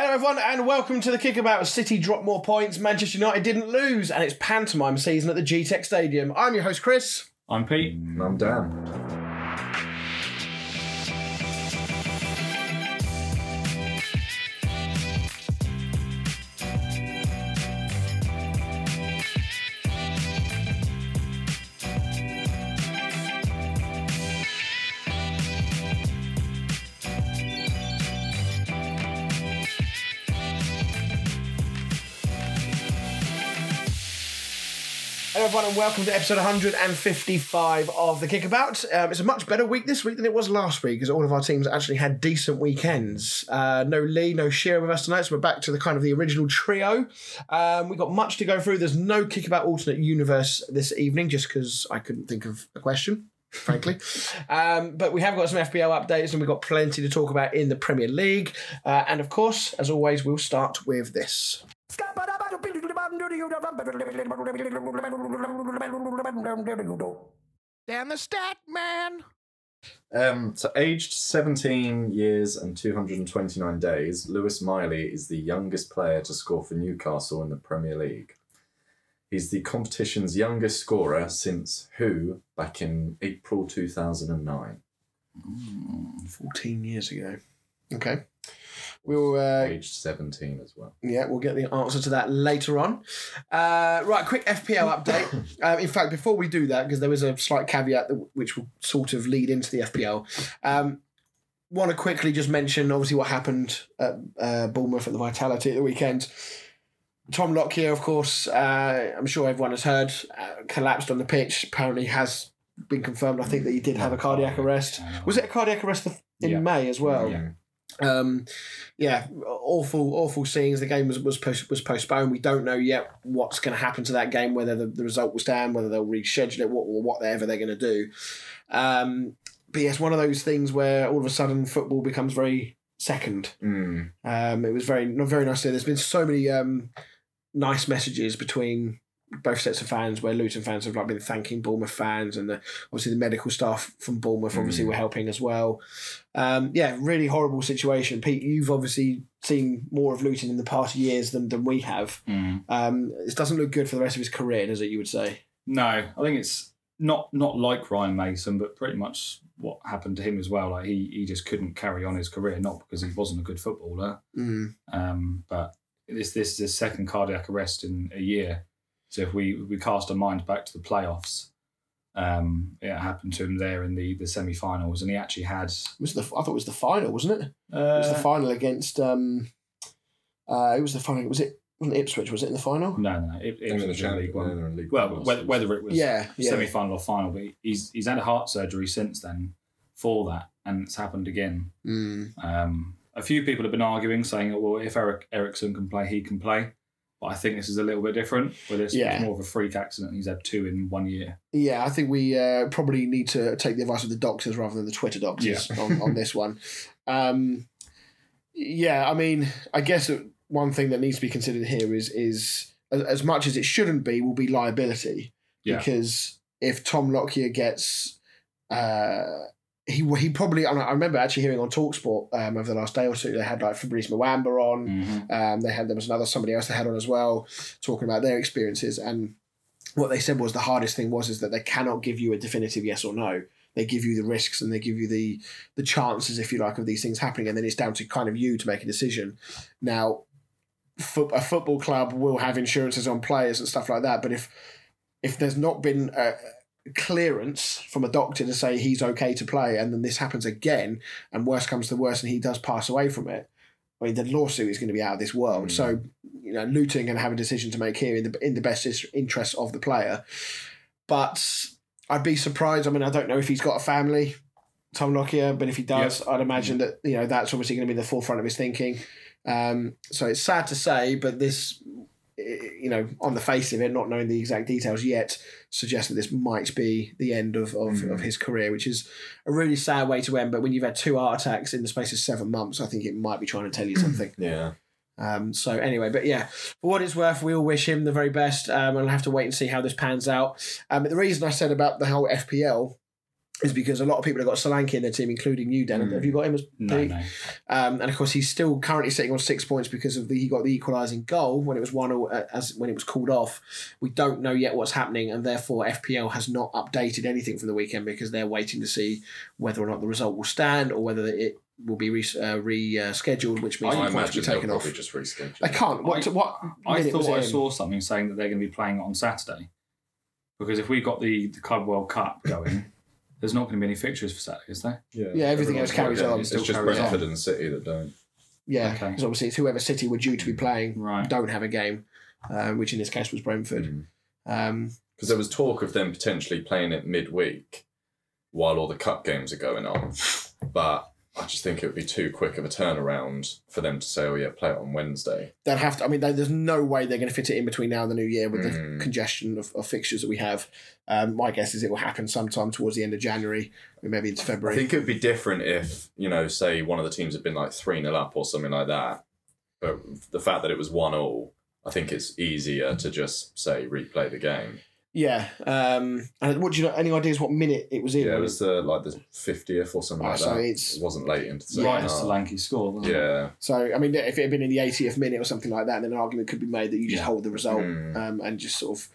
Hello everyone and welcome to the Kickabout. City dropped more points, Manchester United didn't lose, and it's pantomime season at the G-Tech Stadium. I'm your host Chris. I'm Pete. And I'm Dan. Everyone and welcome to episode 155 of the Kickabout. It's a much better week this week than it was last week because all of our teams actually had decent weekends. No Lee, no Shearer with us tonight, so we're back to the kind of the original trio. We've got much to go through. There's no Kickabout alternate universe this evening just because I couldn't think of a question, frankly. But we have got some FPL updates and we've got plenty to talk about in the Premier League. And of course, as always, we'll start with this. Dan the stat man. So aged 17 years and 229 days, Lewis Miley is the youngest player to score for Newcastle in the Premier League. He's the competition's youngest scorer since Who back in April 2009. 14 years ago. Okay. We'll age 17 as well. Yeah, we'll get the answer to that later on. Right, quick FPL update. In fact, before we do that, because there was a slight caveat which will sort of lead into the FPL, want to quickly just mention, obviously, what happened at Bournemouth at the Vitality at the weekend. Tom Lockyer, of course, I'm sure everyone has heard, collapsed on the pitch, apparently has been confirmed, I think, that he did have a cardiac arrest. Was it a cardiac arrest in May as well? Yeah. Awful scenes. The game was postponed. We don't know yet what's going to happen to that game, whether the result will stand, whether they'll reschedule it, or whatever they're going to do. But yes, one of those things where all of a sudden football becomes very second. It was very nice to hear. There's been so many nice messages between both sets of fans, where Luton fans have been thanking Bournemouth fans, and obviously the medical staff from Bournemouth were helping as well. Really horrible situation. Pete, you've obviously seen more of Luton in the past years than we have. This doesn't look good for the rest of his career, does it, you would say? No, I think it's not like Ryan Mason, but pretty much what happened to him as well. Like he just couldn't carry on his career, not because he wasn't a good footballer, but this is his second cardiac arrest in a year. So if we cast our mind back to the playoffs, it happened to him there in the semi-finals, and he actually had... I thought it was the final, wasn't it? It was the final against... it was the final... Wasn't Ipswich, was it in the final? No. Ipswich in League One. Well, whether it was semi-final or final, but he's had a heart surgery since then for that, and it's happened again. A few people have been arguing, saying, well, if Ericsson can play, he can play. But I think this is a little bit different, where this is more of a freak accident. He's had two in 1 year. Yeah, I think we probably need to take the advice of the doctors rather than the Twitter doctors on this one. I guess one thing that needs to be considered here is as much as it shouldn't be, will be liability. Yeah. Because if Tom Lockyer gets... He probably... I remember actually hearing on TalkSport over the last day or two, they had Fabrice Mwamba on. There was somebody else they had on as well, talking about their experiences. And what they said was the hardest thing is that they cannot give you a definitive yes or no. They give you the risks and they give you the chances, if you like, of these things happening. And then it's down to kind of you to make a decision. Now, a football club will have insurances on players and stuff like that. But if there's not been... clearance from a doctor to say he's okay to play, and then this happens again, and worse comes to worse, and he does pass away from it. I mean, the lawsuit is going to be out of this world. So, Luton going to have a decision to make here in the best interest of the player. But I'd be surprised. I mean, I don't know if he's got a family, Tom Lockyer, but if he does, I'd imagine that that's obviously going to be the forefront of his thinking. So it's sad to say, but this. On the face of it, not knowing the exact details yet, suggests that this might be the end of his career, which is a really sad way to end. But when you've had two heart attacks in the space of 7 months, I think it might be trying to tell you something. So anyway, but for what it's worth, we all wish him the very best. I'll have to wait and see how this pans out. But the reason I said about the whole FPL is because a lot of people have got Solanke in their team, including you, Denim. Have you got him as Pete? No. And of course, he's still currently sitting on 6 points because of he got the equalising goal when it was 1-0 as when it was called off. We don't know yet what's happening, and therefore FPL has not updated anything from the weekend because they're waiting to see whether or not the result will stand or whether it will be rescheduled, which means the points will be taken off. Just rescheduled. They can't. I saw something saying that they're going to be playing it on Saturday because if we got the Club World Cup going. There's not going to be any fixtures for Saturday, is there? Yeah, everything else carries on. It's just Brentford and City that don't. Yeah, because obviously it's whoever City were due to be playing don't have a game, which in this case was Brentford. Because there was talk of them potentially playing it midweek while all the cup games are going on. But I just think it would be too quick of a turnaround for them to say, oh yeah, play it on Wednesday. They'd have to. I mean, there's no way they're going to fit it in between now and the new year with the congestion of fixtures that we have. My guess is it will happen sometime towards the end of January, or maybe into February. I think it would be different if, say one of the teams had been like 3-0 up or something like that. But the fact that it was 1-1, I think it's easier to just say replay the game. Yeah. And what do you know? Any ideas what minute it was in? Yeah, it was the 50th or something like that. It wasn't late into the second half. Right, Solanke scored, wasn't it? Yeah. So, I mean, if it had been in the 80th minute or something like that, then an argument could be made that you just hold the result and just sort of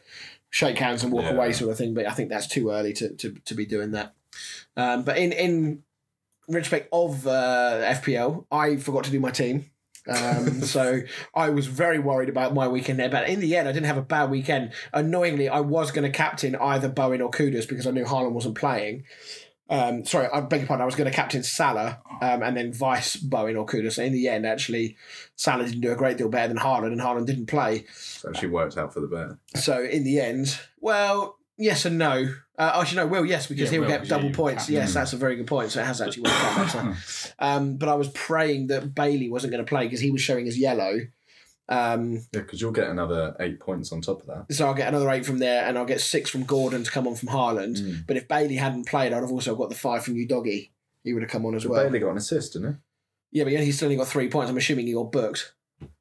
shake hands and walk away sort of thing. But I think that's too early to be doing that. But in respect of FPL, I forgot to do my team. So I was very worried about my weekend there, but in the end I didn't have a bad weekend. Annoyingly, I was going to captain either Bowen or Kudus because I knew Haaland wasn't playing. Sorry, I beg your pardon. I was going to captain Salah and then vice Bowen or Kudus. In the end, actually, Salah didn't do a great deal better than Haaland, and Haaland didn't play. So it actually worked out for the better. So in the end, well, yes and no. Yes, because he'll get double points. Yes, that's a very good point. So it has actually worked out better. But I was praying that Bailey wasn't going to play because he was showing as yellow. Because you'll get another 8 points on top of that. So I'll get another 8 from there, and I'll get 6 from Gordon to come on from Haaland. But if Bailey hadn't played, I'd have also got the 5 from you, Doggy. He would have come on as well. Bailey got an assist, didn't he? Yeah, but he's still only got 3 points. I'm assuming he got booked.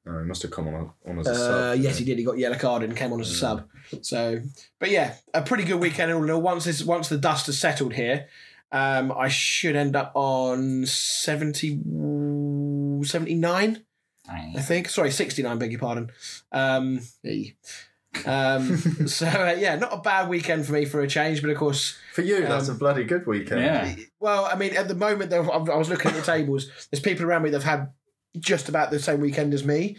Oh, he must have come on as a sub. Yes, he did. He got yellow card and came on as a sub. So, but yeah, a pretty good weekend all in all. Once the dust has settled here, I should end up on 79, I think. Sorry, 69, beg your pardon. Not a bad weekend for me for a change, but of course for you that's a bloody good weekend. Well, I mean, at the moment though, I was looking at the tables, there's people around me that have had just about the same weekend as me,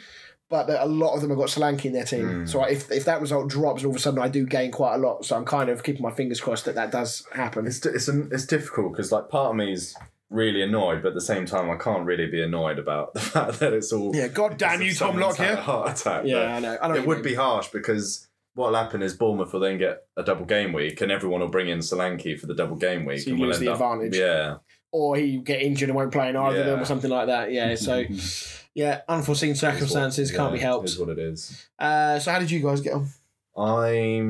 but a lot of them have got Solanke in their team. So if that result drops, all of a sudden I do gain quite a lot. So I'm kind of keeping my fingers crossed that does happen. It's difficult because like part of me is really annoyed, but at the same time I can't really be annoyed about the fact that it's all. Yeah, God damn you, Tom Lockyer! Heart attack. Yeah, I know. It would be harsh because what'll happen is Bournemouth will then get a double game week, and everyone will bring in Solanke for the double game week, so you lose the advantage. Yeah. Or he get injured and won't play in either of them or something like that. Yeah, so, unforeseen circumstances can't be helped. It is what it is. So how did you guys get on? I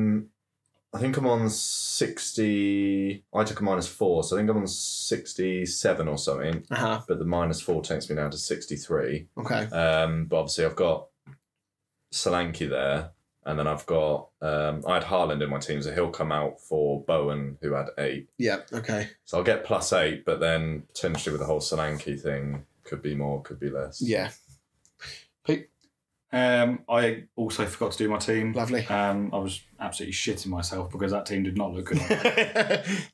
think I'm on 60... I took a -4, so I think I'm on 67 or something. But the -4 takes me down to 63. Okay. But obviously I've got Solanke there, and then I've got... I had Haaland in my team, so he'll come out for Bowen, who had 8. Yeah, okay. So I'll get +8, but then potentially with the whole Solanke thing, could be more, could be less. Yeah. Pete? I also forgot to do my team. Lovely. I was absolutely shitting myself because that team did not look good.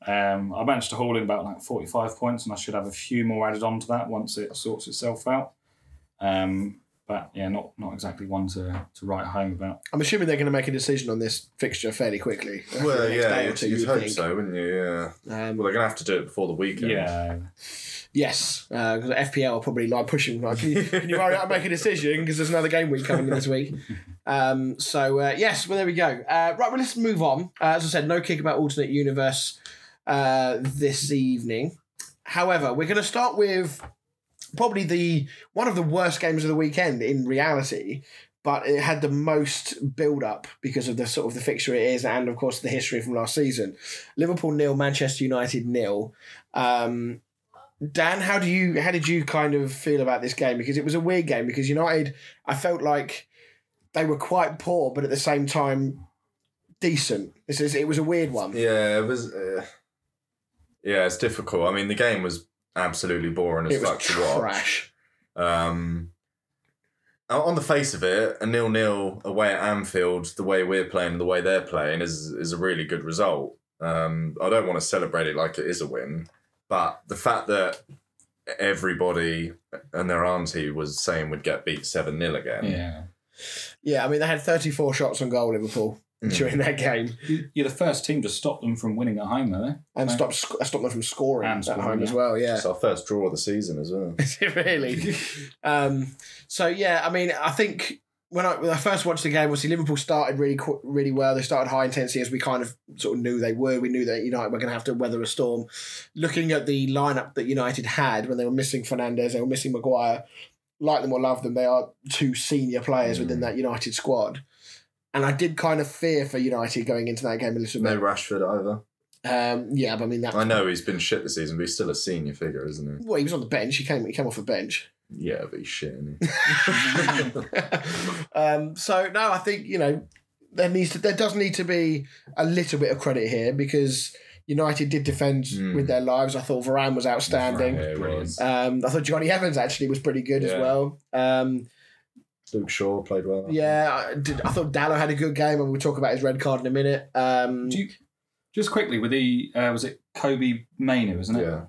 I managed to haul in about 45 points, and I should have a few more added on to that once it sorts itself out. But yeah, not exactly one to write home about. I'm assuming they're going to make a decision on this fixture fairly quickly. Well, you'd hope so, wouldn't you? Yeah. Well, they're going to have to do it before the weekend. Yeah. Yes, because FPL are probably pushing. Can you hurry up and make a decision because there's another game week coming this week. There we go. Well, let's move on. As I said, no kick about alternate universe this evening. However, we're going to start with probably one of the worst games of the weekend in reality, but it had the most build-up because of the sort of the fixture it is and, of course, the history from last season. Liverpool 0, Manchester United 0. Dan, how did you kind of feel about this game? Because it was a weird game because United, I felt like they were quite poor, but at the same time, decent. It was a weird one. Yeah, it was... Yeah, it's difficult. I mean, the game was absolutely boring as fuck to watch. It was trash. On the face of it, a 0-0 away at Anfield, the way we're playing and the way they're playing is a really good result. I don't want to celebrate it like it is a win, but the fact that everybody and their auntie was saying we'd get beat 7-0 again. Yeah, I mean, they had 34 shots on goal, Liverpool, during that game. You're the first team to stop them from winning at home, though. And stop them from scoring at home as well, yeah. It's our first draw of the season as well. Is it really? So, yeah, I mean, I think when I first watched the game, obviously Liverpool started really well. They started high intensity, as we kind of sort of knew they were. We knew that United were going to have to weather a storm. Looking at the lineup that United had when they were missing Fernandes, they were missing Maguire, like them or love them, they are two senior players within that United squad. And I did kind of fear for United going into that game a little bit. No Rashford either. Yeah, but I mean... I know he's been shit this season, but he's still a senior figure, isn't he? Well, he was on the bench. He came off the bench. Yeah, but he's shit, isn't he? So, no, I think, you know, there does need to be a little bit of credit here because United did defend with their lives. I thought Varane was outstanding. Right, yeah, it was. I thought Johnny Evans actually was pretty good as well. Luke Shaw played well. Yeah, I thought Dallow had a good game, and we'll talk about his red card in a minute. Just quickly, with the was it Kobe Mainu, wasn't it? Yeah.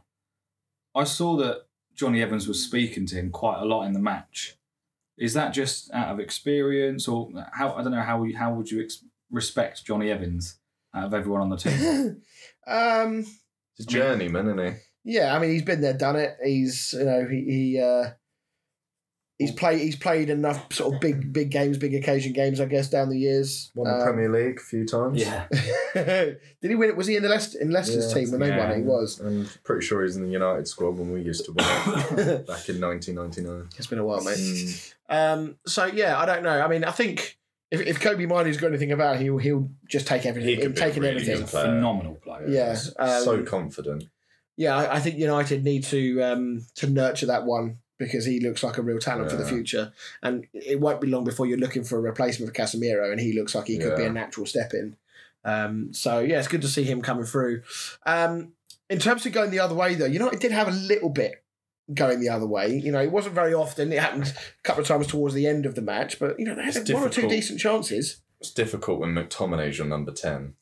I saw that Johnny Evans was speaking to him quite a lot in the match. Is that just out of experience, or how? I don't know how would you respect Johnny Evans out of everyone on the team? He's a journeyman, isn't he? Yeah, I mean, he's been there, done it. He's He's played enough sort of big games, big occasion games, I guess, down the years. Won the Premier League a few times. Yeah. Did he win it? Was he in Leicester's team when they won it? He was. I'm pretty sure he's in the United squad when we used to win it back in 1999. It's been a while, mate. So, yeah, I don't know. I mean, I think if Kobe Miney's got anything about it, he'll just take everything. He'll take everything. He's a phenomenal player. Yeah. So confident. Yeah, I think United need to nurture that one, because he looks like a real talent for the future. And it won't be long before you're looking for a replacement for Casemiro, and he looks like he could be a natural step in. So, yeah, it's good to see him coming through. In terms of going the other way, though, it did have a little bit going the other way. It wasn't very often. It happened a couple of times towards the end of the match, but, they had one or two decent chances. It's difficult when McTominay's your number 10.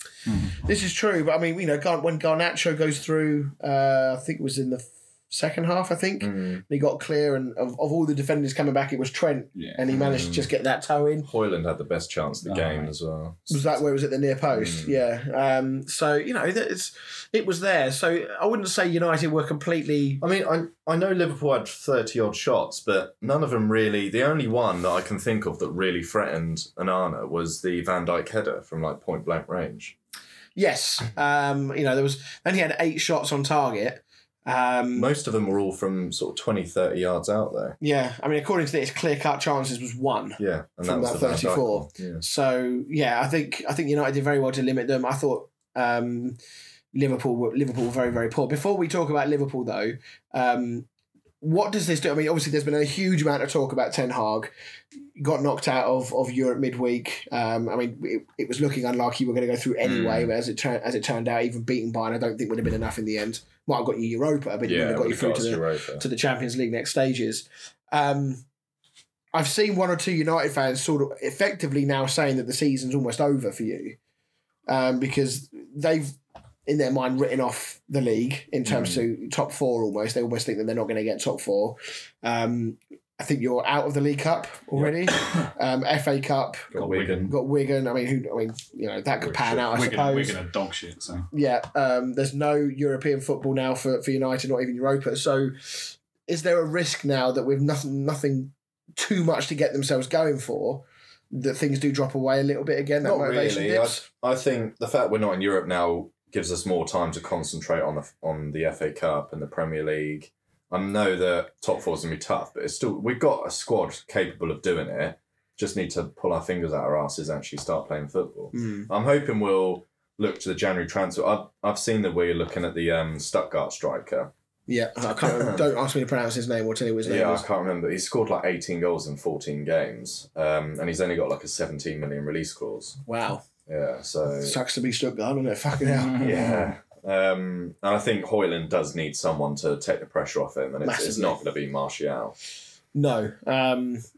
This is true, but, I mean, when Garnacho goes through, I think it was in the second half, I think. He got clear, and of all the defenders coming back, it was Trent, and he managed to just get that toe in. Højlund had the best chance of the game as well. Was that where it was at the near post? Yeah. So, it was there. So I wouldn't say United were completely... I mean, I know Liverpool had 30-odd shots, but none of them really... The only one that I can think of that really threatened Onana was the Van Dijk header from, point-blank range. Yes. Then he had 8 shots on target. Most of them were all from sort of 20, 30 yards out there. Yeah, I mean, according to this, clear-cut chances was 1. Yeah, and from that was 34. Yeah. So yeah, I think United did very well to limit them. I thought Liverpool were very, very poor. Before we talk about Liverpool, though, what does this do? I mean, obviously, there's been a huge amount of talk about Ten Hag. Got knocked out of Europe midweek. I mean, it was looking unlikely we were going to go through anyway, but as it turned out, even beating Bayern, I don't think would have been enough in the end. Might have got you Europa, but you would have got you through to the Champions League next stages. I've seen one or two United fans sort of effectively now saying that the season's almost over for you, because they've, in their mind, written off the league in terms of top 4 almost. They almost think that they're not going to get top 4. I think you're out of the League Cup already. Yep. FA Cup. Got Wigan. I mean, that could pan out, I suppose. Wigan are dog shit, so. Yeah. There's no European football now for United, not even Europa. So is there a risk now that with nothing too much to get themselves going for, that things do drop away a little bit again? That not motivation really. Dips? I think the fact we're not in Europe now gives us more time to concentrate on the FA Cup and the Premier League. I know that top 4 is going to be tough, but it's still, we've got a squad capable of doing it. Just need to pull our fingers out our asses and actually start playing football. I'm hoping we'll look to the January transfer. I've seen that we're looking at the Stuttgart striker. Yeah, I can't remember. Don't ask me to pronounce his name or tell you his name. Yeah, I can't remember. He's scored 18 goals in 14 games, and he's only got a 17 million release clause. Wow. Yeah, so... Sucks to be Stuttgart, doesn't it? Fucking hell. Yeah. And I think Højlund does need someone to take the pressure off him, and it's not going to be Martial. No.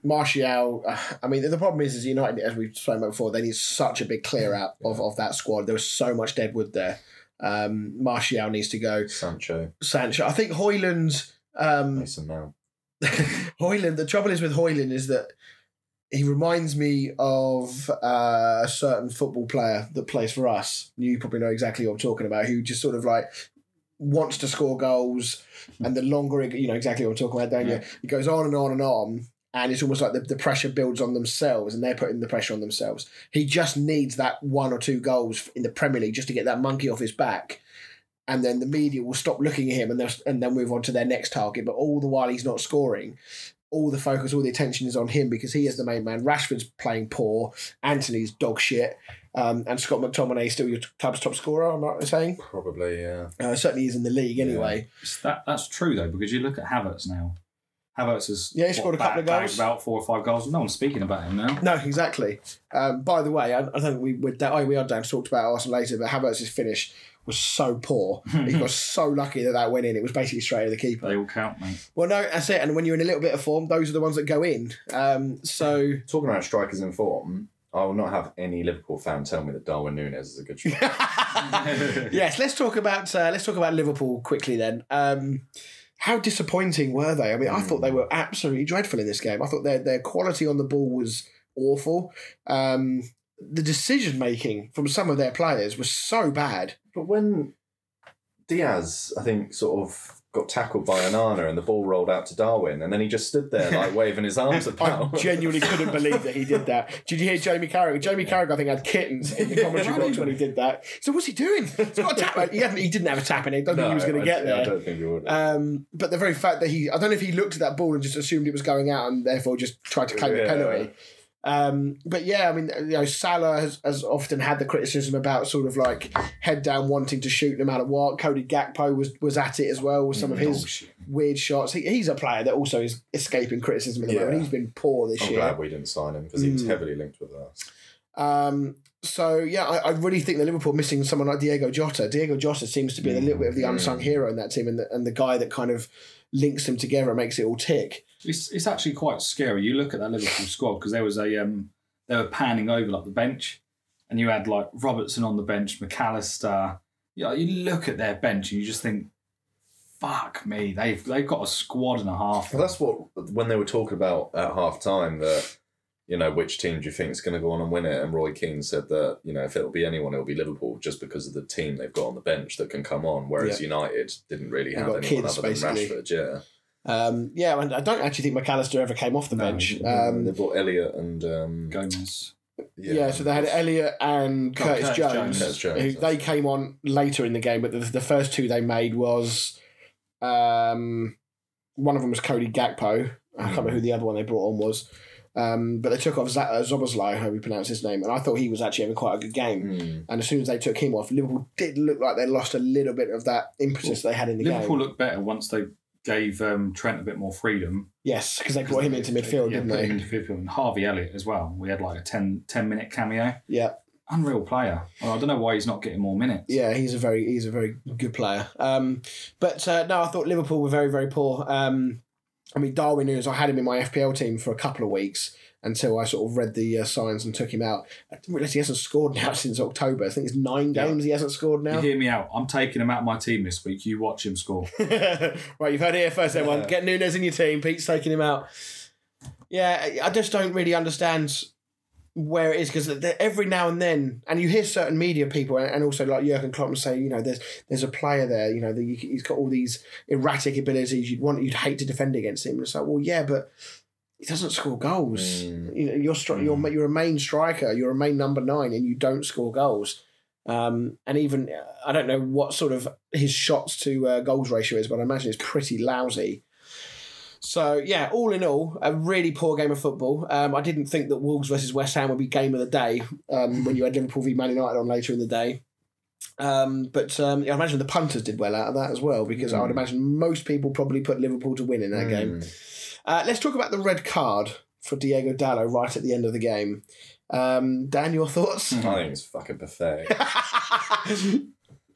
Martial, I mean, the problem is United, as we've spoken about before, they need such a big clear out of that squad. There was so much dead wood there. Martial needs to go. Sancho. I think Højlund's... Mason Mount. Højlund, the trouble is with Højlund is that he reminds me of a certain football player that plays for us. You probably know exactly what I'm talking about, who just sort of like... wants to score goals, and the longer it, you know exactly what I'm talking about, don't you? It goes on and on and on, and it's almost like the pressure builds on themselves, and they're putting the pressure on themselves. He just needs that one or two goals in the Premier League just to get that monkey off his back, and then the media will stop looking at him and then move on to their next target. But all the while he's not scoring, all the focus, all the attention is on him because he is the main man. Rashford's playing poor, Antony's dog shit, and Scott McTominay is still your club's top scorer, I'm not saying? Probably, yeah. Certainly is in the league anyway. Yeah. That's true, though, because you look at Havertz now. Havertz has he scored a couple of goals. About 4 or 5 goals. No one's speaking about him now. No, exactly. By the way, I think we are down to talk about Arsenal later, but Havertz's finish was so poor. He was so lucky that went in. It was basically straight at the keeper. They all count, mate. Well, no, that's it. And when you're in a little bit of form, those are the ones that go in. So talking about strikers in form, I will not have any Liverpool fan tell me that Darwin Núñez is a good striker. Yes, let's talk about Liverpool quickly then. How disappointing were they? I mean, I thought they were absolutely dreadful in this game. I thought their quality on the ball was awful. The decision-making from some of their players was so bad. But when Diaz, I think, sort of got tackled by Onana and the ball rolled out to Darwin, and then he just stood there, like, waving his arms at pal. I genuinely couldn't believe that he did that. Did you hear Jamie Carragher? Jamie Carragher, I think, had kittens in the commentary box when he did that. So what's he doing? He's got a tap. He didn't have a tap in it. I don't think he was going to get there. I don't think he would. But the very fact that I don't know if he looked at that ball and just assumed it was going out and therefore just tried to claim the penalty. But yeah, I mean, Salah has often had the criticism about sort of like head down, wanting to shoot no matter what. Cody Gakpo was at it as well with some of his weird shots. He's a player that also is escaping criticism at the moment. He's been poor this year. I'm glad we didn't sign him because he was heavily linked with us. So yeah, I really think that Liverpool missing someone like Diogo Jota. Diogo Jota seems to be a little bit of the unsung hero in that team and the guy that kind of links them together and makes it all tick. It's actually quite scary. You look at that Liverpool squad because there was they were panning over like the bench, and you had like Robertson on the bench, McAllister. You look at their bench and you just think, fuck me, they've got a squad and a half. Well, that's when they were talking about at half time that. Which team do you think is going to go on and win it? And Roy Keane said that, if it'll be anyone, it'll be Liverpool just because of the team they've got on the bench that can come on, whereas United didn't really have anyone other than Rashford, and I don't actually think McAllister ever came off the bench. They bought Elliot and... Gomez. Yeah, so they had Elliot and Curtis Jones. They came on later in the game, but the first two they made was... one of them was Cody Gakpo. I can't remember who the other one they brought on was. But they took off Szoboszlai, how we pronounce his name, and I thought he was actually having quite a good game. And as soon as they took him off, Liverpool did look like they lost a little bit of that impetus they had in the game. Liverpool looked better once they gave Trent a bit more freedom. Yes, because they brought him into midfield, didn't they? Him into midfield. And Harvey Elliott as well. We had like a 10-minute cameo. Yeah. Unreal player. I don't know why he's not getting more minutes. Yeah, he's a very good player. I thought Liverpool were very, very poor. Darwin Núñez, I had him in my FPL team for a couple of weeks until I sort of read the signs and took him out. I didn't realise he hasn't scored now since October. I think it's 9 games he hasn't scored now. You hear me out. I'm taking him out of my team this week. You watch him score. Right, you've heard it here first, everyone. Yeah. Get Núñez in your team. Pete's taking him out. Yeah, I just don't really understand where it is because every now and then, and you hear certain media people and also like Jurgen Klopp say, there's a player there, he's got all these erratic abilities you'd hate to defend against him. And it's like, well, yeah, but he doesn't score goals. You're a main striker, you're a main number 9, and you don't score goals. And even I don't know what sort of his shots to goals ratio is, but I imagine it's pretty lousy. So, yeah, all in all, a really poor game of football. I didn't think that Wolves versus West Ham would be game of the day when you had Liverpool v Man United on later in the day. I imagine the punters did well out of that as well because I would imagine most people probably put Liverpool to win in that game. Let's talk about the red card for Diego Dallow right at the end of the game. Dan, your thoughts? I think it's fucking pathetic.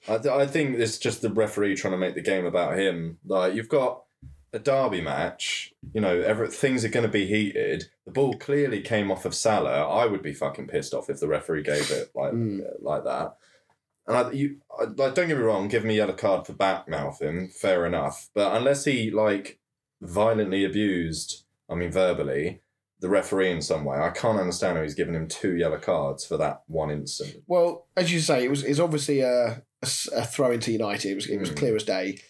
I think it's just the referee trying to make the game about him. Like, you've got a derby match, you know, things are going to be heated. The ball clearly came off of Salah. I would be fucking pissed off if the referee gave it like that. And I don't get me wrong, give me a yellow card for back-mouthing, fair enough. But unless he, like, violently abused, I mean verbally, the referee in some way, I can't understand how he's given him 2 yellow cards for that one incident. Well, as you say, it's obviously a throw into United. It was clear as day.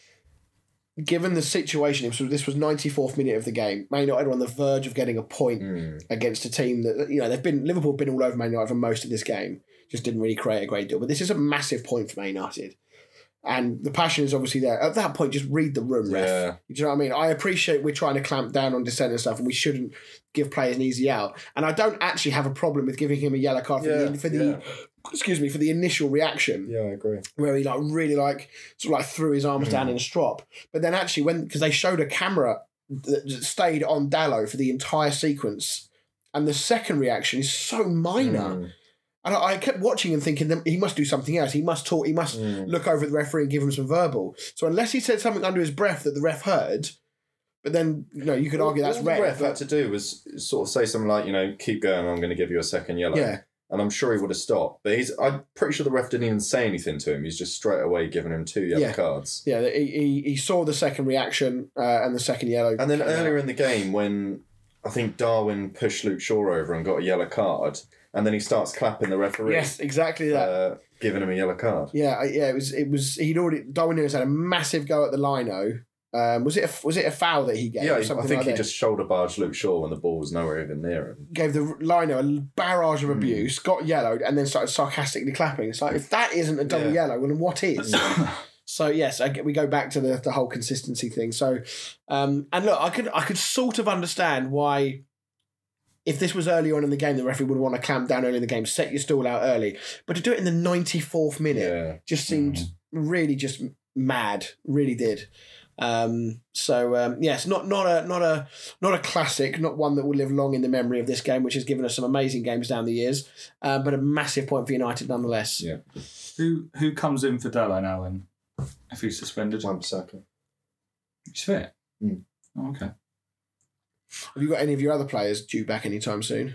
Given the situation, this was 94th minute of the game. Man United are on the verge of getting a point against a team that, you know, Liverpool have been all over Man United for most of this game. Just didn't really create a great deal. But this is a massive point for Man United. And the passion is obviously there. At that point, just read the room, ref. Yeah. Do you know what I mean? I appreciate we're trying to clamp down on dissent and stuff, and we shouldn't give players an easy out. And I don't actually have a problem with giving him a yellow card for the initial reaction. Yeah, I agree. Where he really threw his arms down in a strop. But then actually because they showed a camera that stayed on Dallow for the entire sequence, and the second reaction is so minor. And I kept watching and thinking that he must do something else. He must talk. He must look over at the referee and give him some verbal. So unless he said something under his breath that the ref heard, but then, you know, you could argue that's red. All the ref had to do was sort of say something like, you know, keep going, I'm going to give you a second yellow. Yeah. And I'm sure he would have stopped. But I'm pretty sure the ref didn't even say anything to him. He's just straight away giving him 2 yellow cards. Yeah, he saw the second reaction and the second yellow. And then earlier in the game when I think Darwin pushed Luke Shaw over and got a yellow card, and then he starts clapping the referee. Yes, exactly that. Giving him a yellow card. Yeah. It was. Darwin Núñez had a massive go at the lino. Was it a foul that he gave? Yeah, or something I think like he just shoulder barged Luke Shaw when the ball was nowhere even near him. Gave the lino a barrage of abuse, got yellowed, and then started sarcastically clapping. It's like, if that isn't a double yellow, then what is? So yes, we go back to the whole consistency thing. So, and look, I could sort of understand why. If this was early on in the game, the referee would want to clamp down early in the game, set your stall out early. But to do it in the 94th minute just seemed really just mad, really did. Yes, not a classic, not one that will live long in the memory of this game, which has given us some amazing games down the years, but a massive point for United nonetheless. Yeah. Who comes in for Dallow now then? If he's suspended? Wan-Bissaka. He's fit? Oh, okay. Have you got any of your other players due back anytime soon?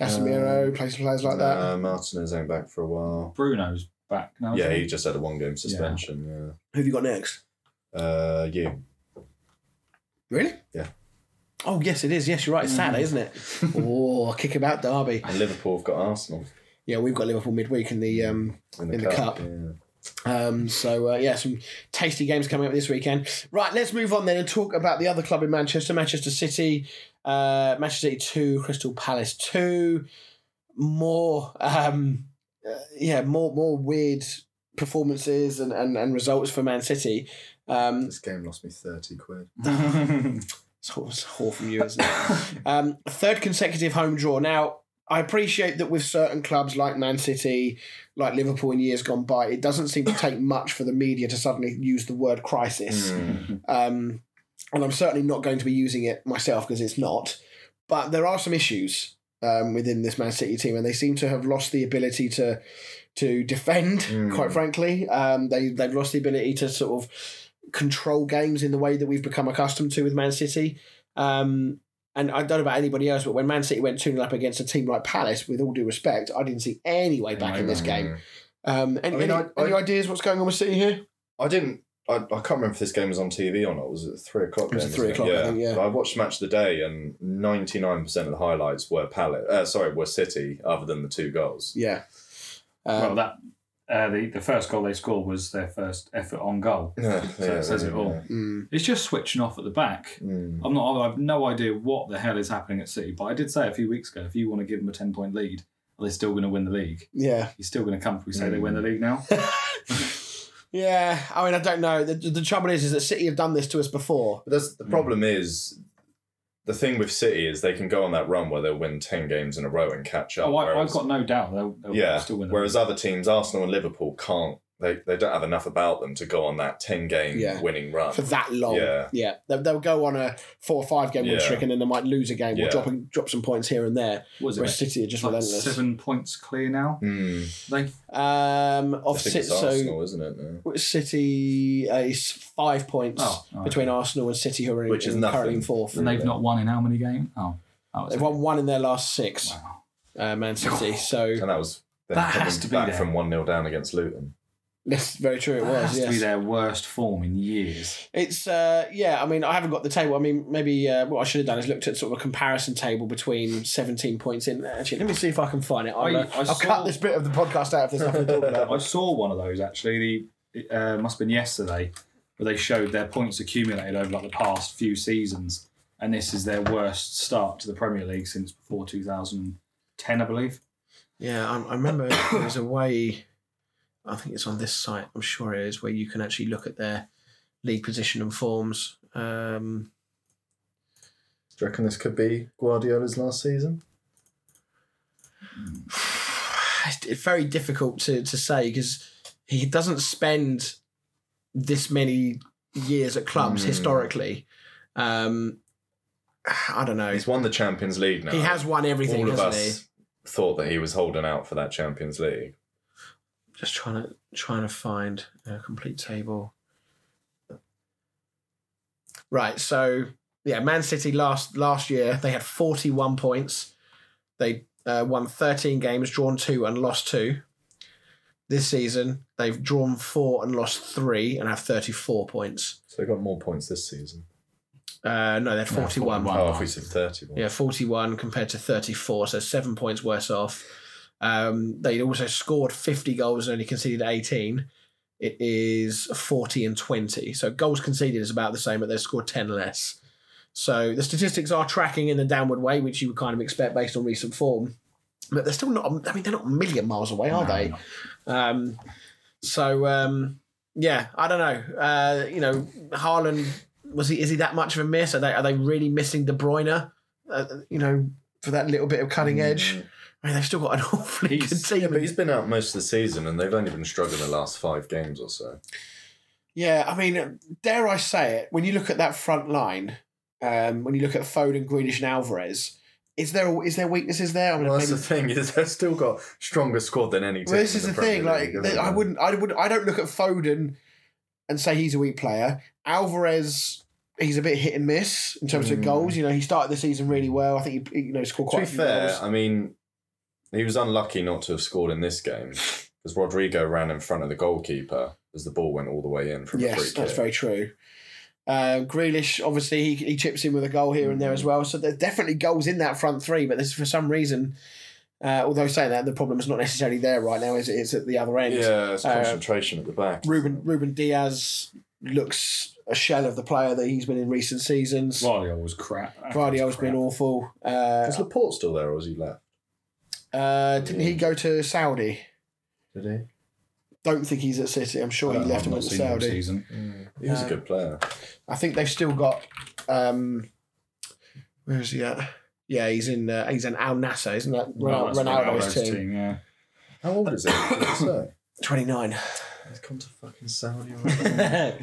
Casemiro, players like that? Martinez ain't back for a while. Bruno's back now. Yeah, he just had a 1-game suspension. Yeah. Yeah. Who have you got next? You. Really? Yeah. Oh, yes, it is. Yes, you're right. It's Saturday, isn't it? Oh, kick about derby. And Liverpool have got Arsenal. Yeah, we've got Liverpool midweek in the Cup. Yeah. Some tasty games coming up this weekend. Right, let's move on then and talk about the other club in Manchester, Manchester City 2, Crystal Palace 2. More weird performances and results for Man City. This game lost me 30 £30. It's awful from you, isn't it? Third consecutive home draw. Now, I appreciate that with certain clubs like Man City, like Liverpool in years gone by, it doesn't seem to take much for the media to suddenly use the word crisis. And I'm certainly not going to be using it myself because it's not. But there are some issues within this Man City team, and they seem to have lost the ability to defend, quite frankly. They've lost the ability to sort of control games in the way that we've become accustomed to with Man City. And I don't know about anybody else, but when Man City went 2-0 up against a team like Palace, with all due respect, I didn't see any way back in this game. Any ideas what's going on with City here? I can't remember if this game was on TV or not. Was it 3 o'clock? It was 3 o'clock, I think, yeah. But I watched Match of the Day, and 99% of the highlights were were City, other than the 2 goals. Yeah. The first goal they scored was their first effort on goal. It says it all. Yeah. It's just switching off at the back. I have no idea what the hell is happening at City, but I did say a few weeks ago, if you want to give them a 10-point lead, are they still going to win the league? Yeah. You're still going to comfortably say they win the league now? Yeah. I mean, I don't know. The trouble is that City have done this to us before. But the problem is, the thing with City is they can go on that run where they'll win 10 games in a row and catch up. I've got no doubt they'll still win. Whereas other teams, Arsenal and Liverpool, can't They don't have enough about them to go on that 10-game winning run. For that long. Yeah. They'll go on a 4- or 5-game win streak and then they might lose a game or drop some points here and there. What was it? City are just like relentless. 7 points clear now. It's Arsenal, isn't it? No. City is 5 points between Arsenal and City, who are currently in fourth. And they've not won in how many games? They've won one in their last six. Wow. Man City. So, and that was that has to be back from 1-0 down against Luton. That's very true, it was. It has to be their worst form in years. It's, I mean, I haven't got the table. I mean, maybe what I should have done is looked at sort of a comparison table between 17 points in. Actually, let me see if I can find it. I'll cut this bit of the podcast out if there's nothing to talk about. I saw one of those, actually. It must have been yesterday, where they showed their points accumulated over like the past few seasons. And this is their worst start to the Premier League since before 2010, I believe. Yeah, I remember there was a way... I think it's on this site, I'm sure it is, where you can actually look at their league position and forms. Do you reckon this could be Guardiola's last season? It's very difficult to say because he doesn't spend this many years at clubs historically. I don't know. He's won the Champions League now. He has won everything, All of us thought that he was holding out for that Champions League. Just trying to find a complete table. Right, so Man City last year they had 41 points. They won 13 games, drawn 2 and lost 2. This season they've drawn 4 and lost 3 and have 34 points. So they got more points this season. No, they had 41. 41. Oh, if we said 31. Yeah, 41 compared to 34, so 7 points worse off. They also scored 50 goals and only conceded 18. It is 40 and 20. So goals conceded is about the same, but they've scored 10 less. So the statistics are tracking in the downward way, which you would kind of expect based on recent form. But they're still not, I mean, they're not a million miles away, are they? I don't know. Haaland, is he that much of a miss? Are they really missing De Bruyne, for that little bit of cutting edge? I mean, they've still got an awfully good team. Yeah, but he's been out most of the season and they've only been struggling the last 5 games or so. Yeah, I mean, dare I say it, when you look at that front line, when you look at Foden, Grealish and Alvarez, is there weaknesses there? I mean, that's the thing, is they've still got stronger squad than any team. Well, this is the thing, I don't look at Foden and say he's a weak player. Alvarez... He's a bit hit and miss in terms of goals. He started the season really well. I think he scored quite a few goals. I mean, he was unlucky not to have scored in this game because Rodrigo ran in front of the goalkeeper as the ball went all the way in from a free kick. Yes, that's very true. Grealish, obviously, he chips in with a goal here and there as well. So there's definitely goals in that front three, but for some reason... although saying that, the problem is not necessarily there right now, is it? It's at the other end. Yeah, it's concentration at the back. Ruben Diaz looks a shell of the player that he's been in recent seasons. Vardiol was crap. Vardiol's been awful. Is Laporte still there or has he left? Didn't he go to Saudi? Did he? Don't think he's at City. I'm sure he left and went to Saudi. He was a good player. I think they've still got... where is he at? Yeah, he's in Al Nassr, isn't that Ronaldo's team? Yeah. How old is he? 29. He's come to fucking Saudi Arabia.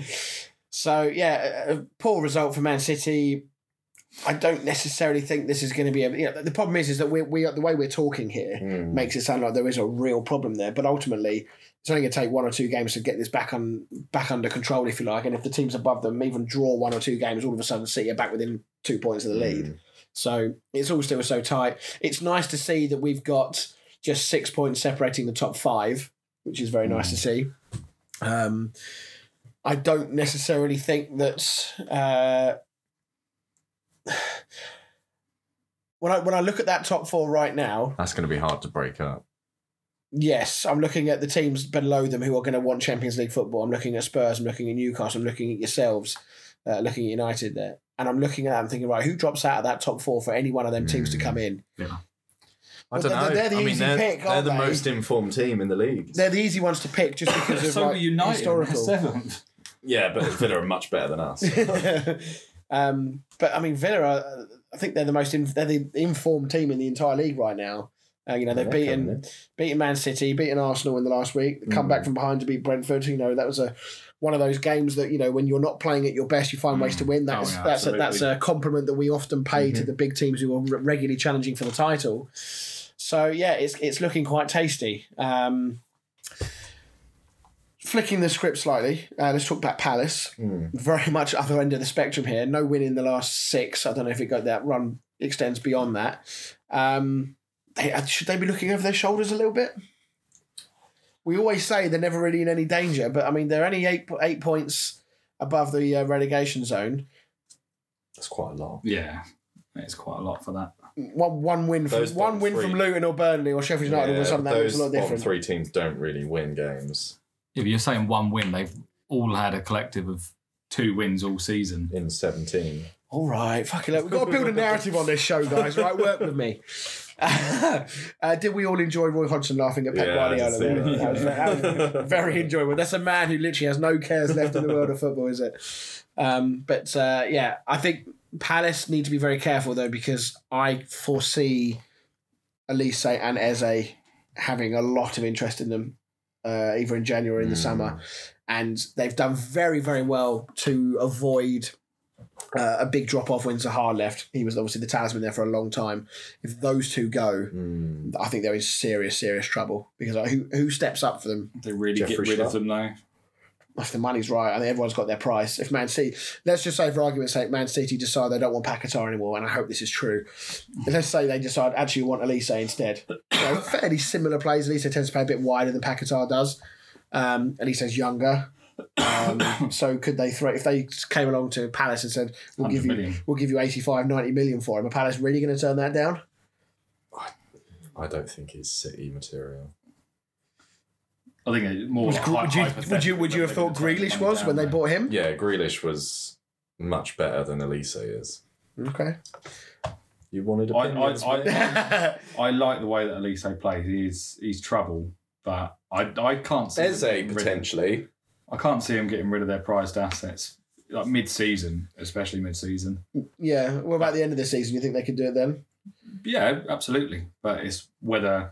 So a poor result for Man City. I don't necessarily think this is going to be the problem is that we the way we're talking here makes it sound like there is a real problem there, but ultimately it's only going to take 1 or 2 games to get this back under control, if you like. And if the teams above them even draw 1 or 2 games, all of a sudden City are back within 2 points of the lead. So it's all still so tight. It's nice to see that we've got just 6 points separating the top 5, which is very nice to see. I don't necessarily think that... when I look at that top 4 right now... That's going to be hard to break up. Yes, I'm looking at the teams below them who are going to want Champions League football. I'm looking at Spurs, I'm looking at Newcastle, I'm looking at yourselves, looking at United there. And I'm looking at that and thinking, right, who drops out of that top 4 for any one of them teams to come in? Yeah. I don't know. They're the easy pick, aren't they? They're the most informed team in the league. They're the easy ones to pick just because of United, historical. 7th. Yeah, but Villa are much better than us. But I mean, Villa, I think they're the most informed team in the entire league right now. You know, they've beaten Man City, beaten Arsenal in the last week. They come back from behind to beat Brentford. You know, that was one of those games that, you know, when you're not playing at your best, you find ways to win. That's a compliment that we often pay to the big teams who are regularly challenging for the title. So yeah, it's looking quite tasty. Flicking the script slightly, let's talk about Palace. Very much other end of the spectrum here. No win in the last six. I don't know if that run extends beyond that. Should they be looking over their shoulders a little bit? We always say they're never really in any danger, but I mean they're only eight points above the relegation zone. That's quite a lot. Yeah, it's quite a lot for that. One win from Luton or Burnley or Sheffield United all of a sudden that makes a lot different. Those three teams don't really win games. If you're saying one win, they've all had a collective of two wins all season. In 17. All right, fucking look. We've got to build a narrative on this show, guys, right? Work with me. Did we all enjoy Roy Hodgson laughing at Pep Guardiola? That was very enjoyable. That's a man who literally has no cares left in the world of football, is it? But I think Palace need to be very careful, though, because I foresee Elise and Eze having a lot of interest in them. Either in January or in the summer, and they've done very, very well to avoid a big drop-off when Zaha left. He was obviously the talisman there for a long time. If those two go, I think they're in serious, serious trouble, because who steps up for them? They really Jeffrey get rid Schott. Of them now. If the money's right, I think everyone's got their price. If Man City, let's just say for argument's sake, Man City decide they don't want Paquetá anymore, and I hope this is true. Let's say they decide actually want Elise instead. So fairly similar plays. Elise tends to play a bit wider than Paquetá does. Elise's younger. So could they throw, if they came along to Palace and said, we'll give you 85, 90 million for him, are Palace really going to turn that down? I don't think it's City material. I think it's more Would you have thought Grealish was when they bought him? Yeah, Grealish was much better than Elise is. Okay. You wanted opinions? I like the way that Elise plays. He's trouble, but I can't see Eze potentially. I can't see him getting rid of their prized assets, like mid-season, especially mid-season. Yeah. What about the end of the season? You think they could do it then? Yeah, absolutely. But it's whether...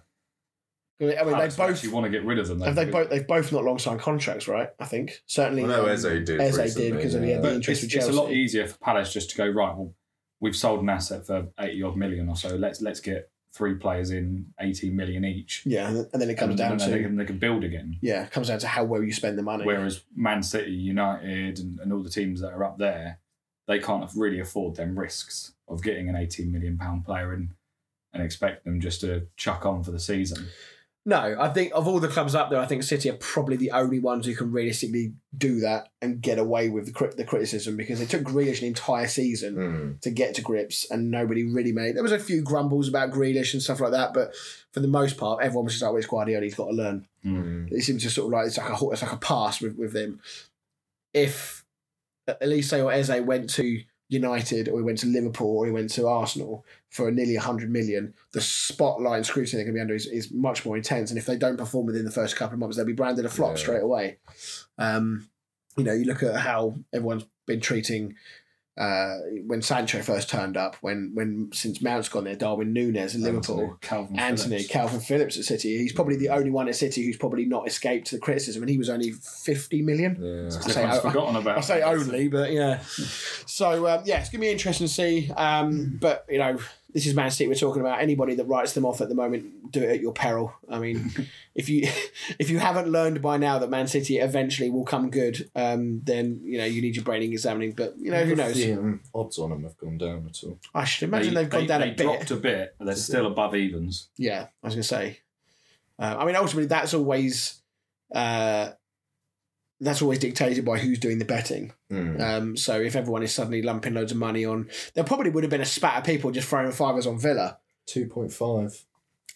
they both want to get rid of them. They've both not long signed contracts, right? I think certainly. No, Eze did. Because he had the interest with Chelsea. It's a lot easier for Palace just to go right. Well, we've sold an asset for 80 odd million or so. Let's get three players in 18 million each. Yeah, and then it comes down to they can build again. Yeah, it comes down to how well you spend the money. Whereas Man City, United, and all the teams that are up there, they can't really afford them risks of getting an £18 million player in and expect them just to chuck on for the season. No, I think of all the clubs up there, I think City are probably the only ones who can realistically do that and get away with the criticism, because it took Grealish an entire season to get to grips, and nobody really made... There was a few grumbles about Grealish and stuff like that, but for the most part, everyone was just like, well, it's Guardiola, he's got to learn. It seems to sort of like it's like a pass with them. If Elise or Eze went to United, or he went to Liverpool, or he went to Arsenal for nearly 100 million, the spotlight and scrutiny they're going to be under is much more intense, and if they don't perform within the first couple of months, they'll be branded a flop straight away. You look at how everyone's been treating when Sancho first turned up, when since Mount's gone there, Darwin Núñez in Liverpool, Calvin Phillips at City. He's probably the only one at City who's probably not escaped the criticism, and he was only 50 million. Yeah. I say only, but yeah. So it's going to be interesting to see. But this is Man City we're talking about. Anybody that writes them off at the moment, do it at your peril. I mean, if you haven't learned by now that Man City eventually will come good, then you need your braining examining. But who knows. Odds on them have gone down at all. I should imagine they've gone down a bit. They dropped a bit, but they're still above evens. Yeah, I was going to say. Ultimately, that's always dictated by who's doing the betting. So if everyone is suddenly lumping loads of money on... There probably would have been a spat of people just throwing fivers on Villa. 2.5.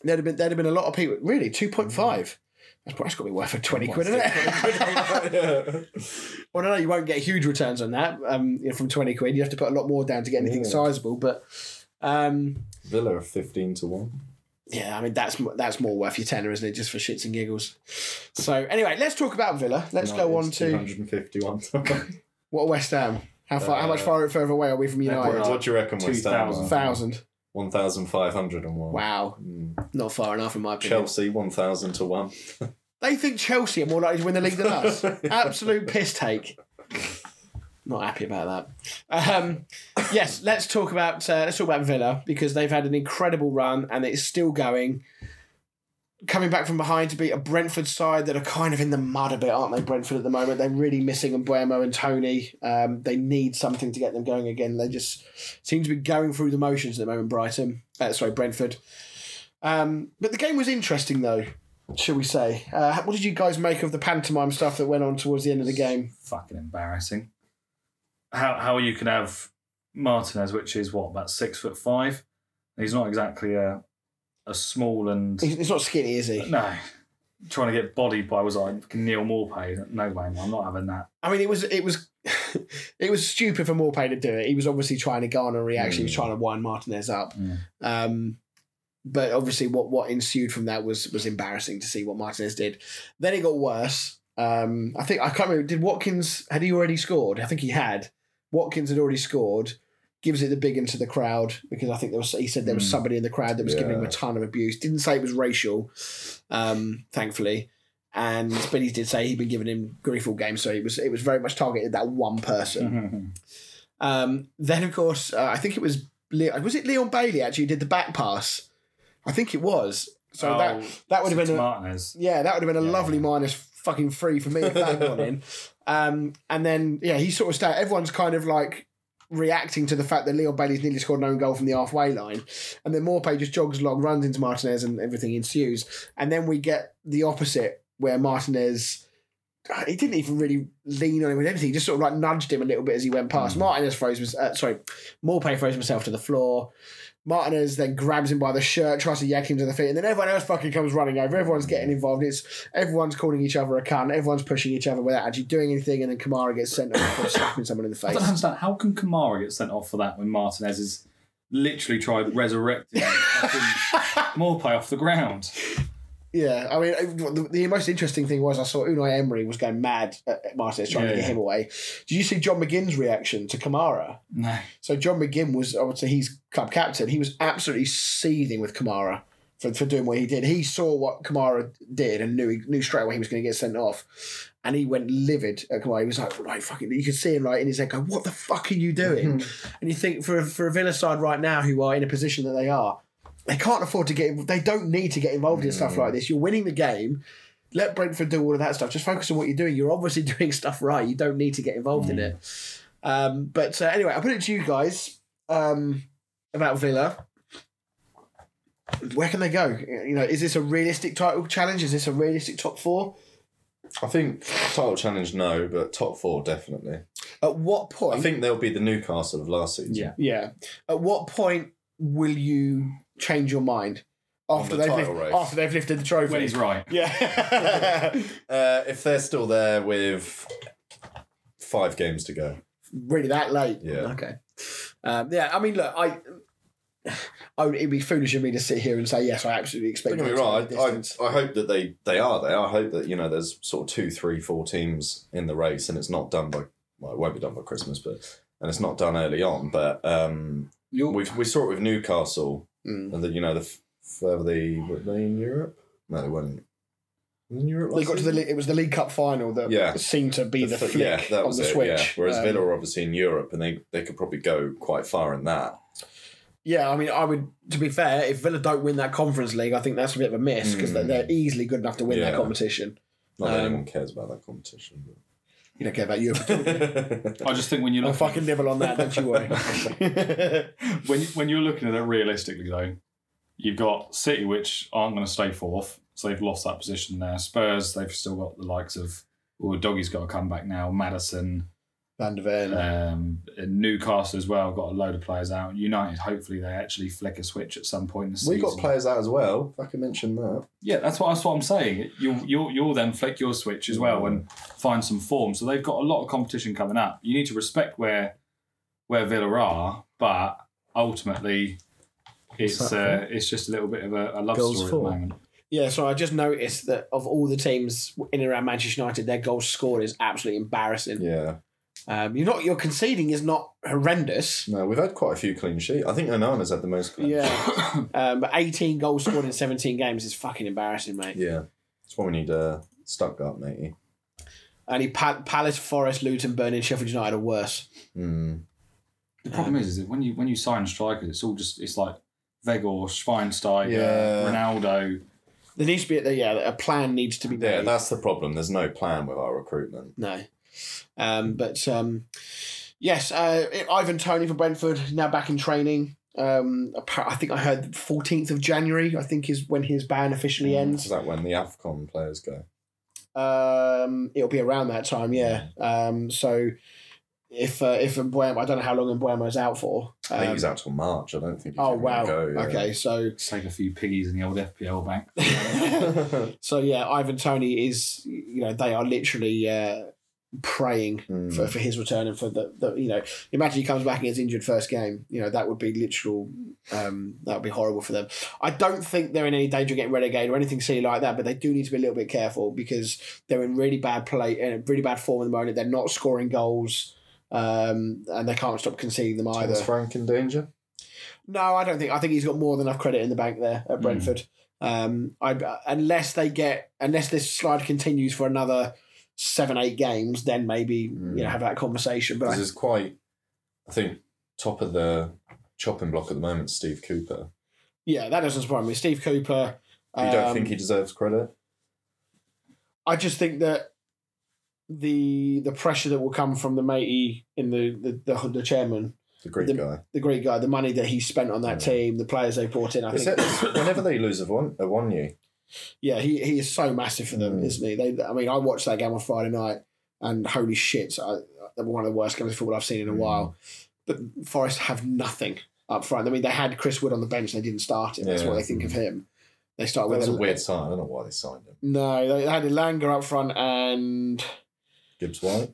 There'd have been a lot of people... Really, 2.5? That's got to be worth for 20 quid, isn't it? Well, no, you won't get huge returns on that from 20 quid. You have to put a lot more down to get anything sizable. But Villa are 15-1. Yeah, I mean, that's more worth your tenner, isn't it? Just for shits and giggles. So, anyway, let's talk about Villa. Let's go on to... 251. What, West Ham? How much further away are we from United? What do you reckon, West Ham? 2,000. 1,501. Wow. Mm. Not far enough in my opinion. Chelsea, 1,000 to 1. They think Chelsea are more likely to win the league than us. Absolute piss take. Not happy about that. Yes, let's talk about Villa, because they've had an incredible run and it's still going. Coming back from behind to beat a Brentford side that are kind of in the mud a bit, aren't they, Brentford, at the moment? They're really missing Mbeumo and Tony. They need something to get them going again. They just seem to be going through the motions at the moment, Brentford. But the game was interesting, though, shall we say. What did you guys make of the pantomime stuff that went on towards the end of the game? Fucking embarrassing. How you can have Martinez, which is, what, about 6'5"? He's not exactly a small and... He's not skinny, is he? No. Trying to get bodied by was like Neil Maupay. No way, I'm not having that. I mean, it was it was stupid for Maupay to do it. He was obviously trying to garner a reaction. Mm. He was trying to wind Martinez up. Yeah. But obviously what ensued from that was embarrassing to see what Martinez did. Then it got worse. I think, I can't remember, did Watkins, had he already scored? I think he had. Watkins had already scored. Gives it the big end to the crowd, because I think he said there was somebody in the crowd that was giving him a ton of abuse. Didn't say it was racial, thankfully, but he did say he'd been giving him grief all game, so it was very much targeted that one person. Mm-hmm. Then of course I think it was Leon Bailey actually did the back pass. I think it was. So that would have been Martinez. Yeah, that would have been a lovely minus fucking free for me if that got in. And then he sort of stayed. Everyone's kind of like reacting to the fact that Leon Bailey's nearly scored an own goal from the halfway line, and then Maupay just jogs along, runs into Martinez, and everything ensues. And then we get the opposite, where Martinez, he didn't even really lean on him with anything, he just sort of like nudged him a little bit as he went past. Maupay throws himself to the floor. Martinez then grabs him by the shirt, tries to yank him to the feet, and then everyone else fucking comes running over. Everyone's getting involved. Everyone's calling each other a cunt. Everyone's pushing each other without actually doing anything, and then Kamara gets sent off for slapping someone in the face. I don't understand. How can Kamara get sent off for that when Martinez has literally tried resurrecting Maupay off the ground? Yeah, I mean, the most interesting thing was I saw Unai Emery was going mad at Martinez trying to get him away. Did you see John McGinn's reaction to Kamara? No. So John McGinn was, obviously, he's club captain. He was absolutely seething with Kamara for doing what he did. He saw what Kamara did and knew straight away he was going to get sent off. And he went livid at Kamara. He was like, right, fucking... You could see him like in his head go, what the fuck are you doing? Mm-hmm. And you think for a Villa side right now who are in a position that they are, they can't afford to get... They don't need to get involved in stuff like this. You're winning the game. Let Brentford do all of that stuff. Just focus on what you're doing. You're obviously doing stuff right. You don't need to get involved in it. But anyway, I put it to you guys about Villa. Where can they go? You know, is this a realistic title challenge? Is this a realistic top four? I think title challenge, no, but top four, definitely. At what point... I think they'll be the Newcastle of last season. Yeah. At what point will you... change your mind after they've lifted the trophy? When he's right. Yeah. If they're still there with 5 games to go. Really that late? Yeah. Okay. I mean, look, it'd be foolish of me to sit here and say, yes, I absolutely expect them to be right. I hope that they are there. I hope that, you know, there's sort of 2, 3, 4 teams in the race, and it's not done by, well, it won't be done by Christmas, and it's not done early on, but we saw it with Newcastle. Mm. And then, you know, were they in Europe? No, they weren't in Europe. They got to it was the League Cup final that seemed to be the flick on the switch. Yeah. Whereas Villa are obviously in Europe, and they could probably go quite far in that. Yeah, I mean, I would. To be fair, if Villa don't win that Conference League, I think that's a bit of a miss, because they're easily good enough to win that competition. Not that anyone cares about that competition. But... You don't care about Europe at all, do you? I just think when you look... I'll fucking nibble on that, don't you worry. When you're looking at it realistically, though, you've got City, which aren't going to stay fourth, so they've lost that position there. Spurs, they've still got the likes of... Well, Doggy's got to come back now. Maddison. Van der Ven. Newcastle as well, got a load of players out. United, hopefully they actually flick a switch at some point in the season. We've got players out as well, if I can mention that. Yeah, that's what I'm saying. You'll then flick your switch as well and find some form. So they've got a lot of competition coming up. You need to respect where Villa are, but ultimately it's just a little bit of a love goals story at the moment. Yeah, so I just noticed that of all the teams in and around Manchester United, their goals scored is absolutely embarrassing. Yeah. Your conceding is not horrendous. No, we've had quite a few clean sheets. I think Onana's had the most clean sheets. But 18 goals scored in 17 games is fucking embarrassing, mate. Yeah. That's why we need Stuttgart, matey. Only Palace, Forest, Luton, Burnley, Sheffield United are worse. Mm. The problem is that when you sign strikers, it's all just, it's like Weghorst, Schweinsteiger, Ronaldo. There needs to be a plan needs to be made. Yeah, that's the problem. There's no plan with our recruitment. No. Ivan Toney for Brentford now back in training. I think I heard 14th of January, I think, is when his ban officially ends. Is that when the AFCON players go? It'll be around that time, yeah. So if Mbeumo, I don't know how long Mbeumo's out for. I think he's out till March. I don't think he's going to go. Yeah. Okay, so... Let's take a few piggies in the old FPL bank. So, yeah, Ivan Toney is, they are literally... praying for his return and for the imagine he comes back and gets injured first game, that would be literal, that would be horrible for them. I don't think they're in any danger of getting relegated or anything silly like that, but they do need to be a little bit careful because they're in really bad form at the moment. They're not scoring goals, and they can't stop conceding them either. Is Frank in danger? No, I don't think. I think he's got more than enough credit in the bank there at Brentford. Unless this slide continues for another 7-8 games, then maybe have that conversation. But this is quite, I think, top of the chopping block at the moment. Steve Cooper. Yeah, that doesn't surprise me. Steve Cooper. You don't think he deserves credit? I just think that the pressure that will come from the matey in the chairman, the Greek guy, the money that he spent on that team, the players they brought in. Whenever they lose a one year. Yeah, he is so massive for them, isn't he? I watched that game on Friday night, and holy shit, one of the worst games of football I've seen in a while. But Forest have nothing up front. They had Chris Wood on the bench, they didn't start him. That's what they think of him. They started with. That was a weird sign. I don't know why they signed him. No, they had Elanga up front and Gibbs White.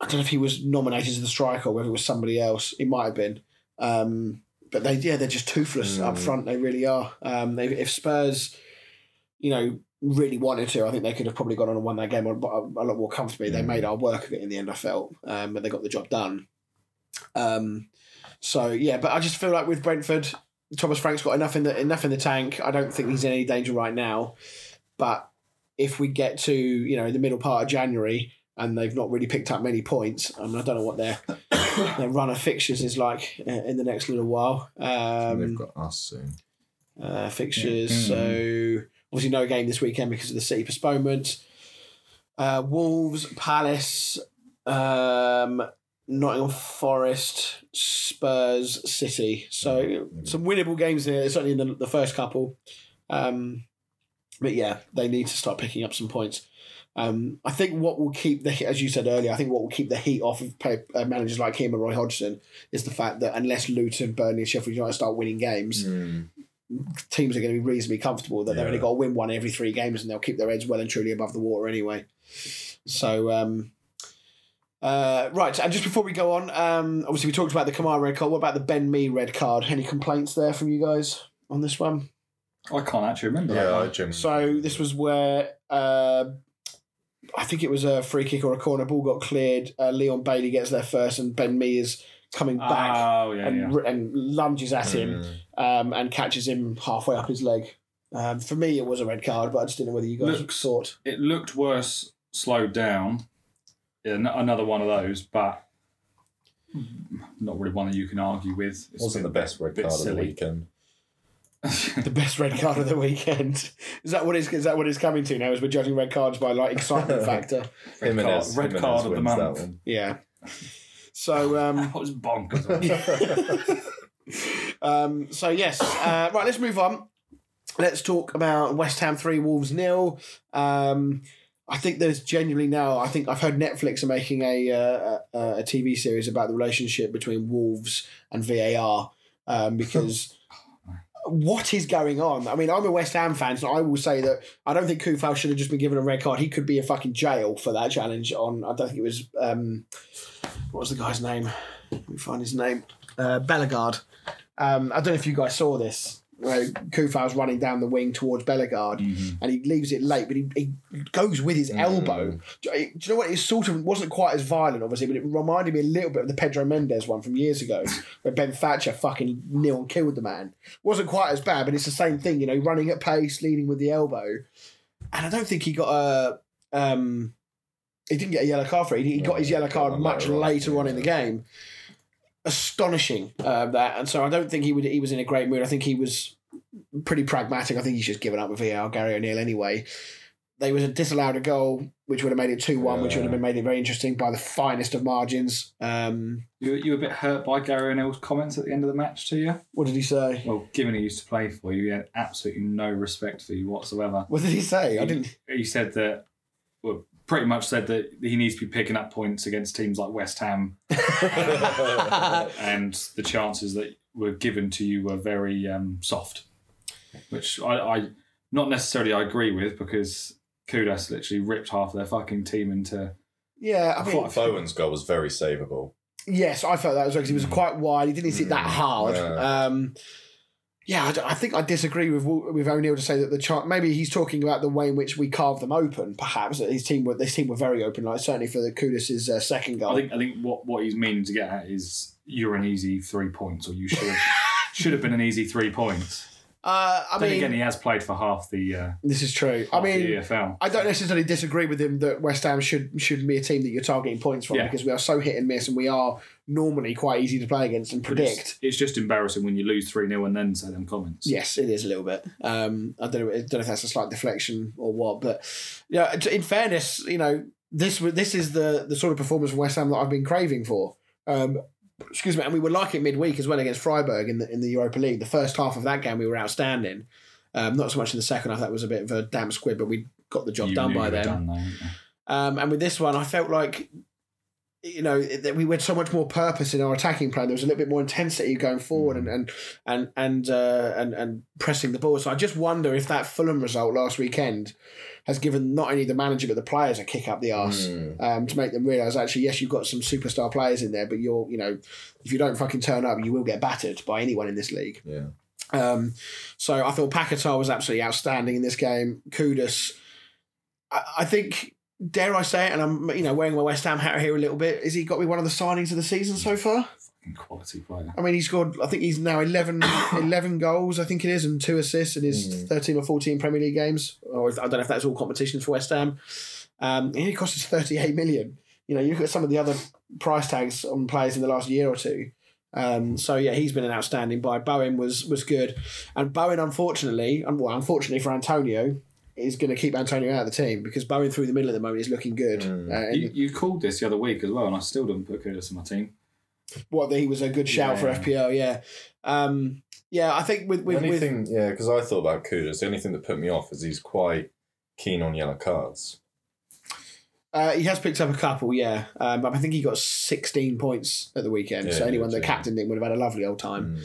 I don't know if he was nominated as the striker or whether it was somebody else. It might have been. But they're just toothless up front. They really are. If Spurs, really wanted to, I think they could have probably gone on and won that game a lot more comfortably. They made our work of it in the end, I felt, and they got the job done. But I just feel like with Brentford, Thomas Frank's got enough in the tank. I don't think he's in any danger right now. But if we get to the middle part of January and they've not really picked up many points, I don't know what their run of fixtures is like in the next little while. They've got us soon. Fixtures, so... Obviously, no game this weekend because of the City postponement. Wolves, Palace, Nottingham Forest, Spurs, City. So some winnable games here, certainly in the first couple. But yeah, they need to start picking up some points. I think what will keep as you said earlier, I think what will keep the heat off of managers like him and Roy Hodgson is the fact that unless Luton, Burnley, and Sheffield United start winning games. Teams are going to be reasonably comfortable that they've only got to win one every three games and they'll keep their heads well and truly above the water anyway. So, right. And just before we go on, obviously we talked about the Kamara red card. What about the Ben Mee red card? Any complaints there from you guys on this one? I can't actually remember. So this was where I think it was a free kick or a corner. Ball got cleared. Leon Bailey gets there first and Ben Mee is... coming back and lunges at him and catches him halfway up his leg. For me, it was a red card, but I just didn't know whether you guys thought. It looked worse slowed down. Another one of those, but not really one that you can argue with. It wasn't the best red card of the weekend. The best red card of the weekend. Is that what it's coming to now? Is we're judging red cards by excitement factor. Red card of the month. Yeah. So that was bonkers. Right, let's move on. Let's talk about West Ham 3, Wolves 0. I think there's genuinely now. I think I've heard Netflix are making a TV series about the relationship between Wolves and VAR because. What is going on? I'm a West Ham fan, so I will say that I don't think Kufal should have just been given a red card. He could be in fucking jail for that challenge on... I don't think it was... what was the guy's name? Let me find his name. Bellegarde. I don't know if you guys saw this. Kufar's running down the wing towards Bellegarde, and he leaves it late, but he goes with his elbow. Do you know what? It sort of wasn't quite as violent, obviously, but it reminded me a little bit of the Pedro Mendes one from years ago, where Ben Thatcher fucking nil and killed the man. It wasn't quite as bad, but it's the same thing, you know, running at pace, leading with the elbow. And I don't think he got a... he didn't get a yellow card for it. He got his yellow card much later on in the game. Astonishing, that. And so I don't think he was in a great mood. I think he was pretty pragmatic. I think he's just given up with VAR, Gary O'Neill, anyway. They was a disallowed a goal, which would have made it 2-1, which would have made it very interesting by the finest of margins. You were a bit hurt by Gary O'Neill's comments at the end of the match, to you? What did he say? Well, given he used to play for you, he had absolutely no respect for you whatsoever. What did he say? I didn't... He said that... Well, pretty much said that he needs to be picking up points against teams like West Ham. And the chances that were given to you were very soft, which I not necessarily I agree with, because Kudus literally ripped half their fucking team into... Yeah, I mean, Bowen's goal was very savable. Yes, I felt that as well, because he was quite wide. He didn't hit that hard. Yeah. Yeah, I think I disagree with O'Neill to say that the maybe he's talking about the way in which we carved them open. Perhaps that his team were very open. Like certainly for the Kudus' second goal. I think what he's meaning to get at is you're an easy 3 points, or you should have been an easy 3 points. I mean, again, he has played for half the. This is true. I mean, the EFL. I don't necessarily disagree with him that West Ham should be a team that you're targeting points from, because we are so hit and miss, and we are normally quite easy to play against and predict. It's just embarrassing when you lose 3-0 and then say them comments. Yes, it is a little bit. I don't know if that's a slight deflection or what, but yeah. You know, in fairness, you know, this is the sort of performance from West Ham that I've been craving for. Excuse me, and we were like it midweek as well against Freiburg in the Europa League. The first half of that game we were outstanding. Not so much in the second half, that was a bit of a damp squib, but we got the job done by then. And with this one, I felt like, you know, that we had so much more purpose in our attacking play. There was a little bit more intensity going forward and pressing the ball. So I just wonder if that Fulham result last weekend has given not only the manager but the players a kick up the arse to make them realise, actually, yes, you've got some superstar players in there, but you're, you know, if you don't fucking turn up, you will get battered by anyone in this league. Yeah. So I thought Paquetá was absolutely outstanding in this game. Kudus, I think. Dare I say it, and I'm, you know, wearing my West Ham hat here a little bit, is he got me one of the signings of the season so far? Fucking quality player. I mean, he's scored, I think he's now 11 goals, I think it is, and 2 assists in his 13 or 14 Premier League games. Or I don't know if that's all competitions for West Ham. And he cost us 38 million. You know, you look at some of the other price tags on players in the last year or two. So yeah, he's been an outstanding buy. Bowen was good. And Bowen, unfortunately for Antonio, is going to keep Antonio out of the team, because Bowen through the middle at the moment is looking good. You called this the other week as well, and I still didn't put Kudus on my team. What, that he was a good shout for FPL, I think because I thought about Kudus, the only thing that put me off is he's quite keen on yellow cards. He has picked up a couple, but I think he got 16 points at the weekend, so anyone that captained him would have had a lovely old time.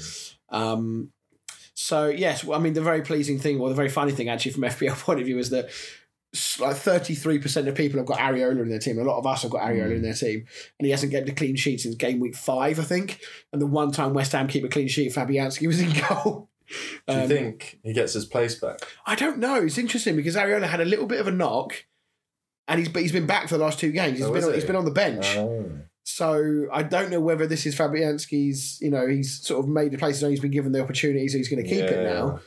So, yes, well, I mean, the very pleasing thing, or the very funny thing, actually, from FPL point of view, is that like 33% of people have got Areola in their team. A lot of us have got Areola in their team. And he hasn't kept a clean sheet since game week 5, I think. And the one time West Ham keep a clean sheet, Fabianski was in goal. Do you think he gets his place back? I don't know. It's interesting, because Areola had a little bit of a knock, and he's been back for the last 2 games. He's been on the bench. Oh. So I don't know whether this is Fabianski's, you know, he's sort of made the places, he's been given the opportunities, so he's going to keep it now.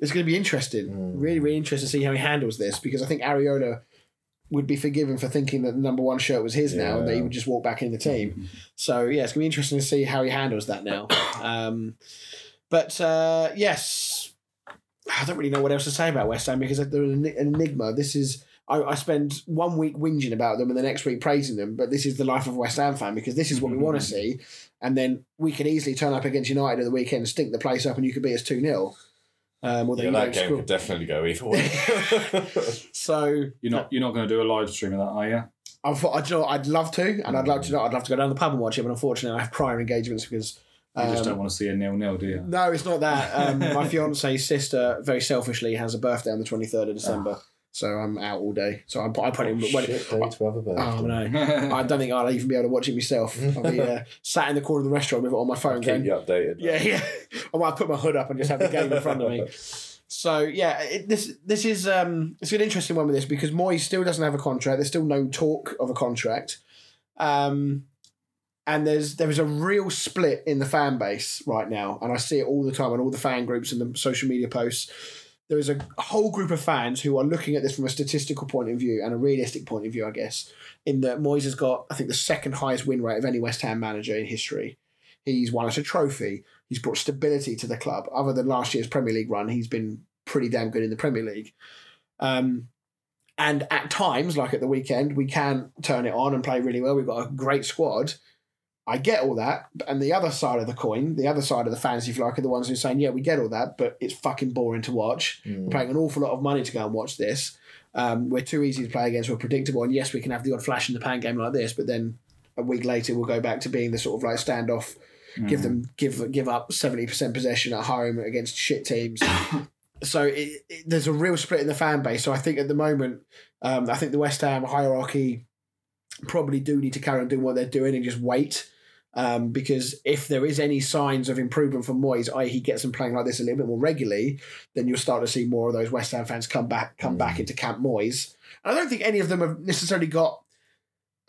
It's going to be interesting, really, really interesting to see how he handles this, because I think Areola would be forgiven for thinking that the number 1 shirt was his now, and that he would just walk back in the team. So yeah, it's going to be interesting to see how he handles that now. Yes, I don't really know what else to say about West Ham, because they're an enigma. This is... I spend one week whinging about them and the next week praising them, but this is the life of a West Ham fan, because this is what we want to see, and then we can easily turn up against United at the weekend and stink the place up, and you could beat us 2-0. That game could definitely go either way. So you're not going to do a live stream of that, are you? I'd love to, and I'd love to go down to the pub and watch it, but unfortunately I have prior engagements because... You just don't want to see a 0-0, do you? No, it's not that. My fiance's sister, very selfishly, has a birthday on the 23rd of December. So I'm out all day. So I put him. I don't think I'll even be able to watch it myself. I'll be sat in the corner of the restaurant with it on my phone. Keep you updated. Yeah. I might put my hood up and just have the game in front of me. So yeah, this is it's an interesting one with this because Moyes still doesn't have a contract. There's still no talk of a contract, and there is a real split in the fan base right now, and I see it all the time on all the fan groups and the social media posts. There is a whole group of fans who are looking at this from a statistical point of view and a realistic point of view, I guess, in that Moyes has got, I think, the second highest win rate of any West Ham manager in history. He's won us a trophy. He's brought stability to the club. Other than last year's Premier League run, he's been pretty damn good in the Premier League. And at times, like at the weekend, we can turn it on and play really well. We've got a great squad. I get all that, and the other side of the coin, the other side of the fans, if you like, are the ones who are saying, yeah, we get all that, but it's fucking boring to watch. We're paying an awful lot of money to go and watch this. We're too easy to play against. We're predictable, and yes, we can have the odd flash in the pan game like this, but then a week later we'll go back to being the sort of like standoff, give up 70% possession at home against shit teams. So there's a real split in the fan base. So I think at the moment, I think the West Ham hierarchy probably do need to carry on doing what they're doing and just wait. Because if there is any signs of improvement from Moyes, i.e. he gets them playing like this a little bit more regularly, then you'll start to see more of those West Ham fans come back into Camp Moyes. And I don't think any of them have necessarily got,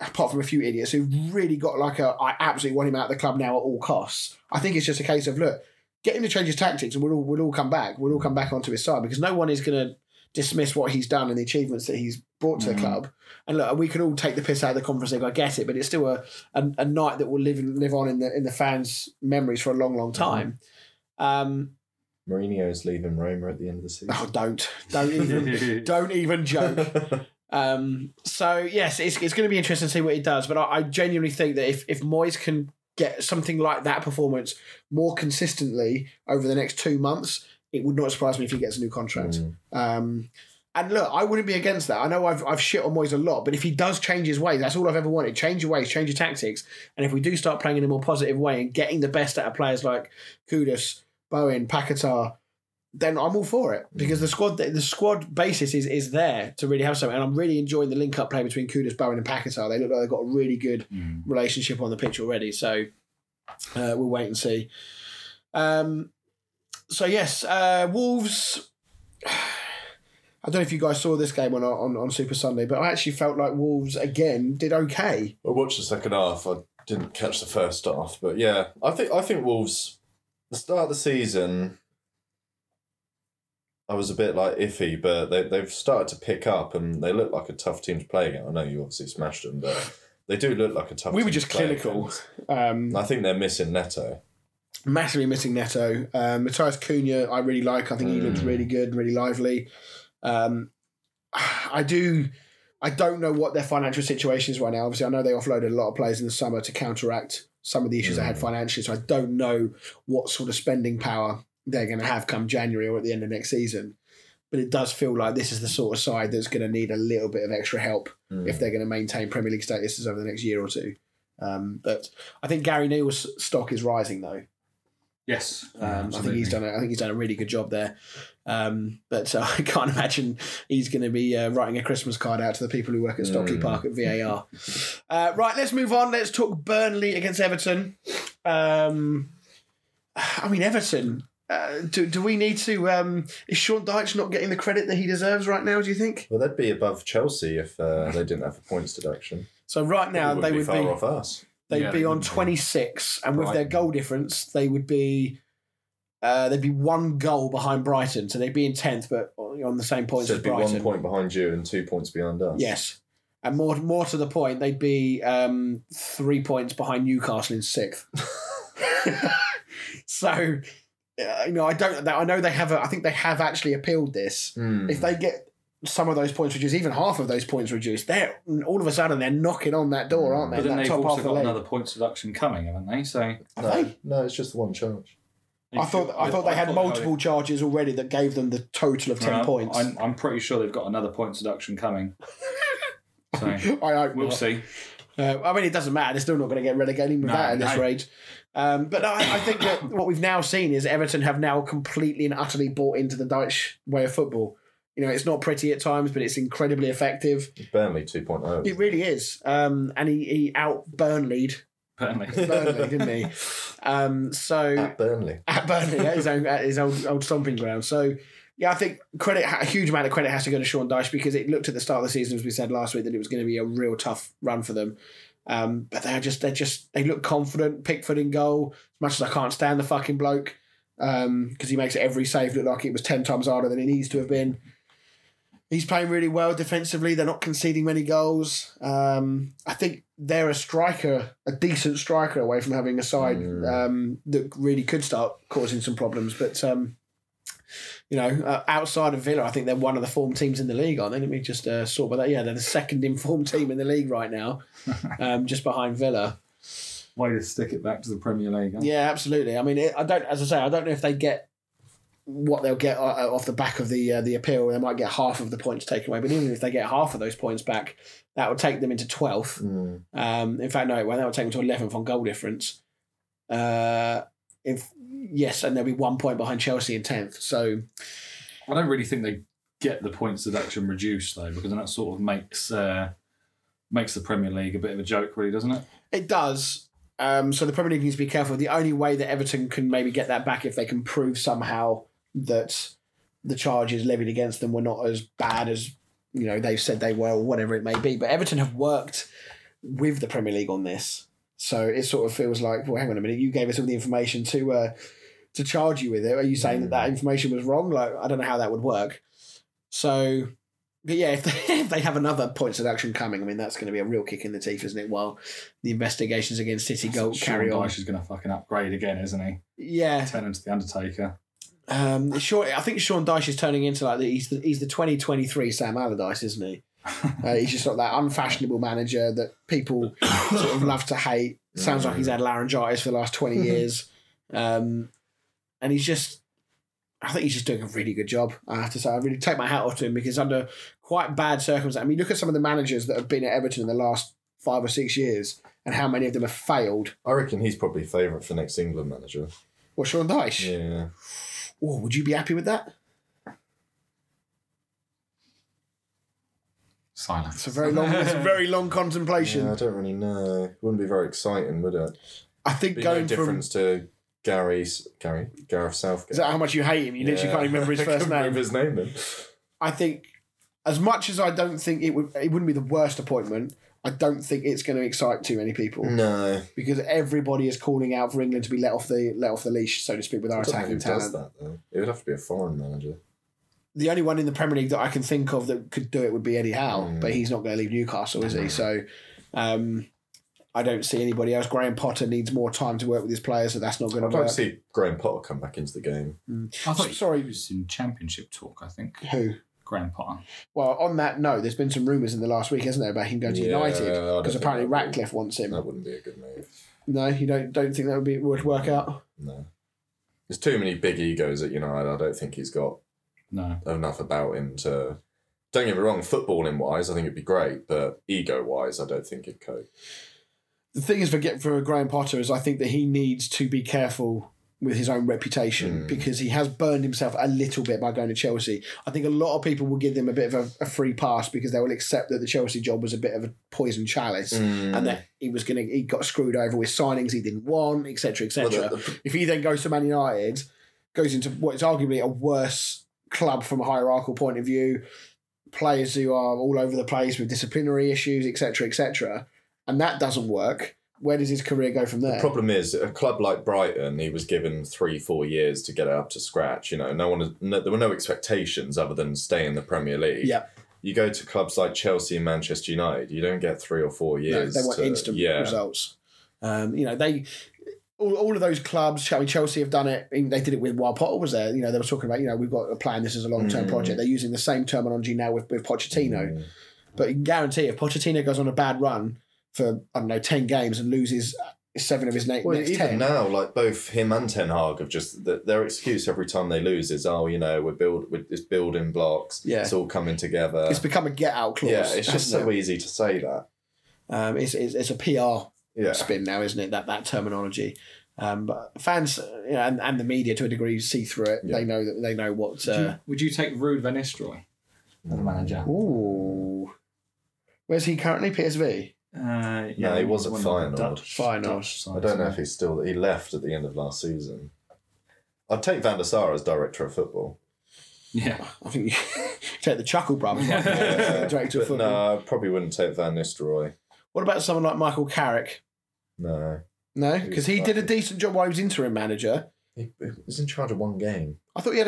apart from a few idiots, who've really got like I absolutely want him out of the club now at all costs. I think it's just a case of, look, get him to change his tactics and we'll all come back. We'll all come back onto his side because no one is going to dismiss what he's done and the achievements that he's brought to the club. And look, we can all take the piss out of the Conference League, I get it, but it's still a night that will live on in the fans' memories for a long, long time. Mourinho's leaving Roma at the end of the season. Oh, don't even joke. So yes, it's going to be interesting to see what he does, but I genuinely think that if Moyes can get something like that performance more consistently over the next 2 months, it would not surprise me if he gets a new contract. And look, I wouldn't be against that. I know I've shit on Moyes a lot, but if he does change his ways, that's all I've ever wanted. Change your ways, change your tactics. And if we do start playing in a more positive way and getting the best out of players like Kudus, Bowen, Paquetá, then I'm all for it. Because the squad basis is there to really have something. And I'm really enjoying the link-up play between Kudus, Bowen and Paquetá. They look like they've got a really good relationship on the pitch already. So we'll wait and see. So, yes, Wolves... I don't know if you guys saw this game on Super Sunday, but I actually felt like Wolves, again, did okay. I watched the second half. I didn't catch the first half. But, yeah, I think Wolves, the start of the season, I was a bit, like, iffy, but they've started to pick up and they look like a tough team to play against. I know you obviously smashed them, but they do look like a tough team to play. We were just clinical. I think they're missing Neto. Massively missing Neto. Matthias Cunha, I really like. I think he looks really good and really lively. I don't know what their financial situation is right now. Obviously, I know they offloaded a lot of players in the summer to counteract some of the issues they had financially. So I don't know what sort of spending power they're going to have come January or at the end of next season. But it does feel like this is the sort of side that's going to need a little bit of extra help if they're going to maintain Premier League statuses over the next year or two. But I think Gary Neal's stock is rising though. Yes, I think he's done a really good job there, but I can't imagine he's going to be writing a Christmas card out to the people who work at Stockley Park at VAR. Right, let's move on. Let's talk Burnley against Everton. I mean, Everton. Do we need to? Is Sean Dyche not getting the credit that he deserves right now? Do you think? Well, they'd be above Chelsea if they didn't have a points deduction. So right now they would be far off us. They'd be on 26, and with their goal difference, they would be one goal behind Brighton, so they'd be in 10th, but on the same points as Brighton. So they'd be 1 point behind you and 2 points behind us. Yes, and more to the point, they'd be 3 points behind Newcastle in 6th. So, I know they have. I think they have actually appealed this. If they get some of those points reduced, even half of those points reduced, they're all of a sudden they're knocking on that door, aren't they? But then they've also got another points deduction coming, haven't they? So no, it's just the one charge. I thought they had multiple charges already that gave them the total of 10 points. I'm pretty sure they've got another points deduction coming. So we'll see. I mean, it doesn't matter. They're still not going to get relegated with that at this rate. But I think that what we've now seen is Everton have now completely and utterly bought into the Dyche way of football. You know, it's not pretty at times, but it's incredibly effective. Burnley 2.0. It really is. And he out-Burnleyed. Burnley, didn't he? So at Burnley, at his old stomping ground. So, yeah, I think a huge amount of credit has to go to Sean Dyche, because it looked at the start of the season, as we said last week, that it was going to be a real tough run for them. But they look confident. Pickford in goal. As much as I can't stand the fucking bloke, because he makes every save look like it was 10 times harder than it needs to have been. He's playing really well defensively. They're not conceding many goals. I think they're a decent striker away from having a side that really could start causing some problems. But, outside of Villa, I think they're one of the form teams in the league, aren't they? Let me just sort by that. Yeah, they're the second informed team in the league right now, just behind Villa. Why just stick it back to the Premier League? Yeah, absolutely. I mean, I don't know if they get what they'll get off the back of the appeal. They might get half of the points taken away, but even if they get half of those points back, that would take them into 12th. In fact, no, that would take them to 11th on goal difference. And they'll be 1 point behind Chelsea in 10th. So I don't really think they get the points deduction reduced, though, because then that sort of makes the Premier League a bit of a joke, really, doesn't it? It does. So the Premier League needs to be careful. The only way that Everton can maybe get that back, if they can prove somehow that the charges levied against them were not as bad as, you know, they've said they were, or whatever it may be. But Everton have worked with the Premier League on this, so it sort of feels like, well, hang on a minute, you gave us all the information to charge you with it. Are you saying that information was wrong? Like, I don't know how that would work. So, but yeah, if they have another points deduction coming, I mean, that's going to be a real kick in the teeth, isn't it? While the investigations against City carry on. Dyche is going to fucking upgrade again, isn't he? Yeah. Turn into the Undertaker. I think Sean Dyche is turning into he's the 2023 Sam Allardyce, isn't he? He's just like that unfashionable manager that people sort of love to hate. Sounds like he's had laryngitis for the last 20 years. And I think he's just doing a really good job, I have to say. I really take my hat off to him, because under quite bad circumstances, I mean, look at some of the managers that have been at Everton in the last 5 or 6 years and how many of them have failed. I reckon he's probably favourite for next England manager. What, Sean Dyche? Yeah. Oh, would you be happy with that? Silence. It's a very long contemplation. Yeah, I don't really know. It wouldn't be very exciting, would it? I think to Gareth Southgate. Is that how much you hate him? You literally can't remember his first name. Remember his name then. I think, as much as I don't think it wouldn't be the worst appointment, I don't think it's going to excite too many people. No, because everybody is calling out for England to be let off the leash, so to speak, with our attacking talent. Who does that, though? It would have to be a foreign manager. The only one in the Premier League that I can think of that could do it would be Eddie Howe, but he's not going to leave Newcastle, is he? So, I don't see anybody else. Graham Potter needs more time to work with his players, so that's not going to work. I'd like to see Graham Potter come back into the game. I thought he was in Championship talk, I think. Who? Graham Potter. Well, on that note, there's been some rumours in the last week, hasn't there, about him going to United, because apparently Ratcliffe wants him. That wouldn't be a good move. No, you don't think that would work out? No. There's too many big egos at United. I don't think he's got enough about him to... Don't get me wrong, footballing-wise, I think it'd be great, but ego-wise, I don't think it'd cope. The thing is for Graham Potter is I think that he needs to be careful with his own reputation, because he has burned himself a little bit by going to Chelsea. I think a lot of people will give him a bit of a free pass because they will accept that the Chelsea job was a bit of a poison chalice and that he got screwed over with signings he didn't want, etc., etc. Well, if he then goes to Man United, goes into what is arguably a worse club from a hierarchical point of view, players who are all over the place with disciplinary issues, etc., etc., and that doesn't work, where does his career go from there? The problem is, a club like Brighton, he was given 3-4 years to get it up to scratch. You know, there were no expectations other than stay in the Premier League. Yeah. You go to clubs like Chelsea and Manchester United, you don't get 3 or 4 years. No, they want instant results. All of those clubs, I mean, Chelsea have done it. They did it with while Potter was there. You know, they were talking about, we've got a plan, this is a long-term project. They're using the same terminology now with Pochettino. But you can guarantee if Pochettino goes on a bad run for, 10 games and loses 7 of his next 10. Well, even now, both him and Ten Hag have their excuse every time they lose is, it's building blocks, it's all coming together. It's become a get-out clause. Yeah, it's just so easy to say that. It's a PR spin now, isn't it, that terminology? But fans and the media, to a degree, see through it. Yeah. They know what... would you take Ruud van Nistelrooy? the manager. Ooh. Where's he currently? PSV? Yeah, no, he was at Feyenoord. Feyenoord. I don't know if he's still... He left at the end of last season. I'd take Van der Sar as director of football. Yeah. I think you take the Chuckle Brothers. Yeah. Yeah. Director of football. No, I probably wouldn't take Van Nistelrooy. What about someone like Michael Carrick? No. No? Because he did a decent job while he was interim manager. He was in charge of one game. I thought he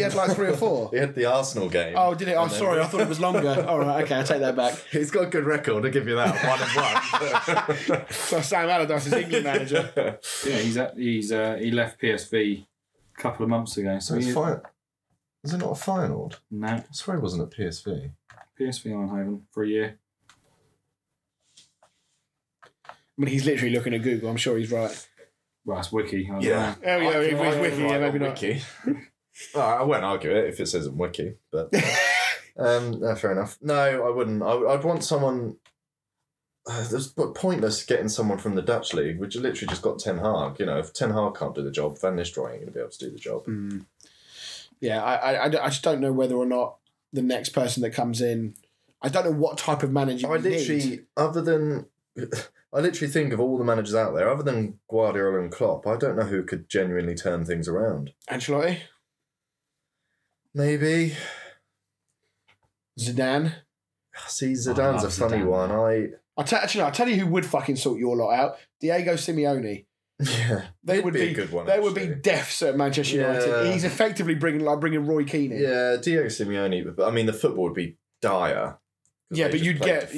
had like three or four. He had the Arsenal game. Oh, did he? Oh, sorry. I thought it was longer. All right. Okay, I take that back. He's got a good record. I'll give you that. 1-1 So Sam Allardyce is England manager. Yeah, he left PSV a couple of months ago. So is it not a Feyenoord? No. I swear he wasn't at PSV. PSV Eindhoven for a year. I mean, he's literally looking at Google. I'm sure he's right. Well, that's Wiki. Yeah. Oh, yeah, it's Wiki. Yeah, maybe not. Wiki. Oh, I won't argue it if it says in Wiki, but... no, fair enough. No, I wouldn't. I'd want someone... It's pointless getting someone from the Dutch league, which literally just got Ten Hag. You know, if Ten Hag can't do the job, Van Nistelrooy ain't going to be able to do the job. Mm. Yeah, I just don't know whether or not the next person that comes in... I don't know what type of manager I literally need. Other than... I literally think of all the managers out there, other than Guardiola and Klopp, I don't know who could genuinely turn things around. Ancelotti? Maybe. Zidane? See, Zidane's a funny one. I'll tell you who would fucking sort your lot out. Diego Simeone. Yeah, they would be a good one. They would be deaths at Manchester United. He's effectively bringing Roy Keane in. Yeah, Diego Simeone. I mean, the football would be dire. Yeah, but you'd get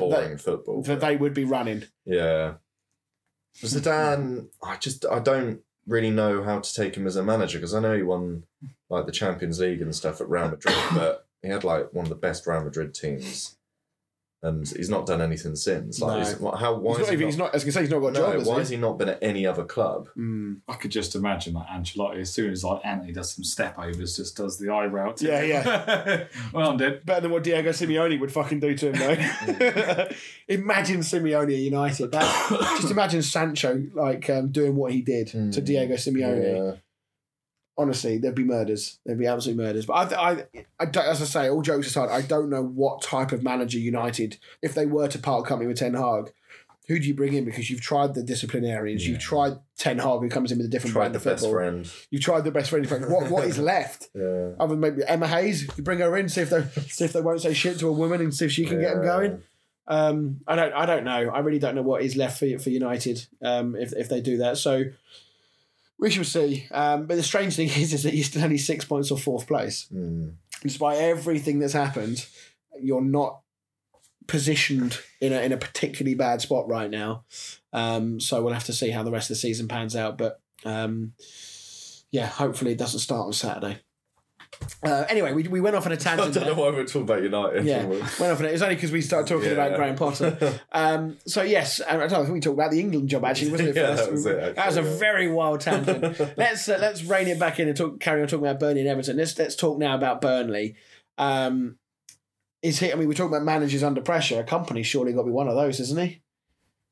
boring football. They would be running. Yeah, Zidane. I don't really know how to take him as a manager because I know he won like the Champions League and stuff at Real Madrid, but he had like one of the best Real Madrid teams, and he's not done anything since. Like, he's not got a job. Why has he not been at any other club? Mm. I could just imagine that Ancelotti, as soon as like Anthony does some step overs, just does the eye route. Yeah, yeah. Well, I'm dead. Better than what Diego Simeone would fucking do to him, though. Imagine Simeone at United. Just imagine Sancho like doing what he did to Diego Simeone. Yeah. Honestly, there'd be murders. There'd be absolute murders. But I don't, as I say, all jokes aside, I don't know what type of manager United, if they were to part company with Ten Hag, who do you bring in? Because you've tried the disciplinarians, you've tried Ten Hag, who comes in with a different brand of football. You've tried the best friend. In fact, what is left? Yeah. Other than maybe Emma Hayes, you bring her in, see if they won't say shit to a woman, and see if she can get them going. I don't know. I really don't know what is left for United if they do that. So. We shall see. But the strange thing is that you're still only 6 points off fourth place. Mm. Despite everything that's happened, you're not positioned in a particularly bad spot right now. So we'll have to see how the rest of the season pans out. But hopefully it doesn't start on Saturday. Anyway, we went off on a tangent. I don't know why we're talking about United. Yeah, it was only because we started talking about Graham Potter. So yes, I don't think we talked about the England job actually, wasn't it? First? That was it. Actually, that was a very wild tangent. Let's rein it back in and carry on talking about Burnley and Everton. Let's talk now about Burnley. We're talking about managers under pressure. Kompany's surely got to be one of those, isn't he?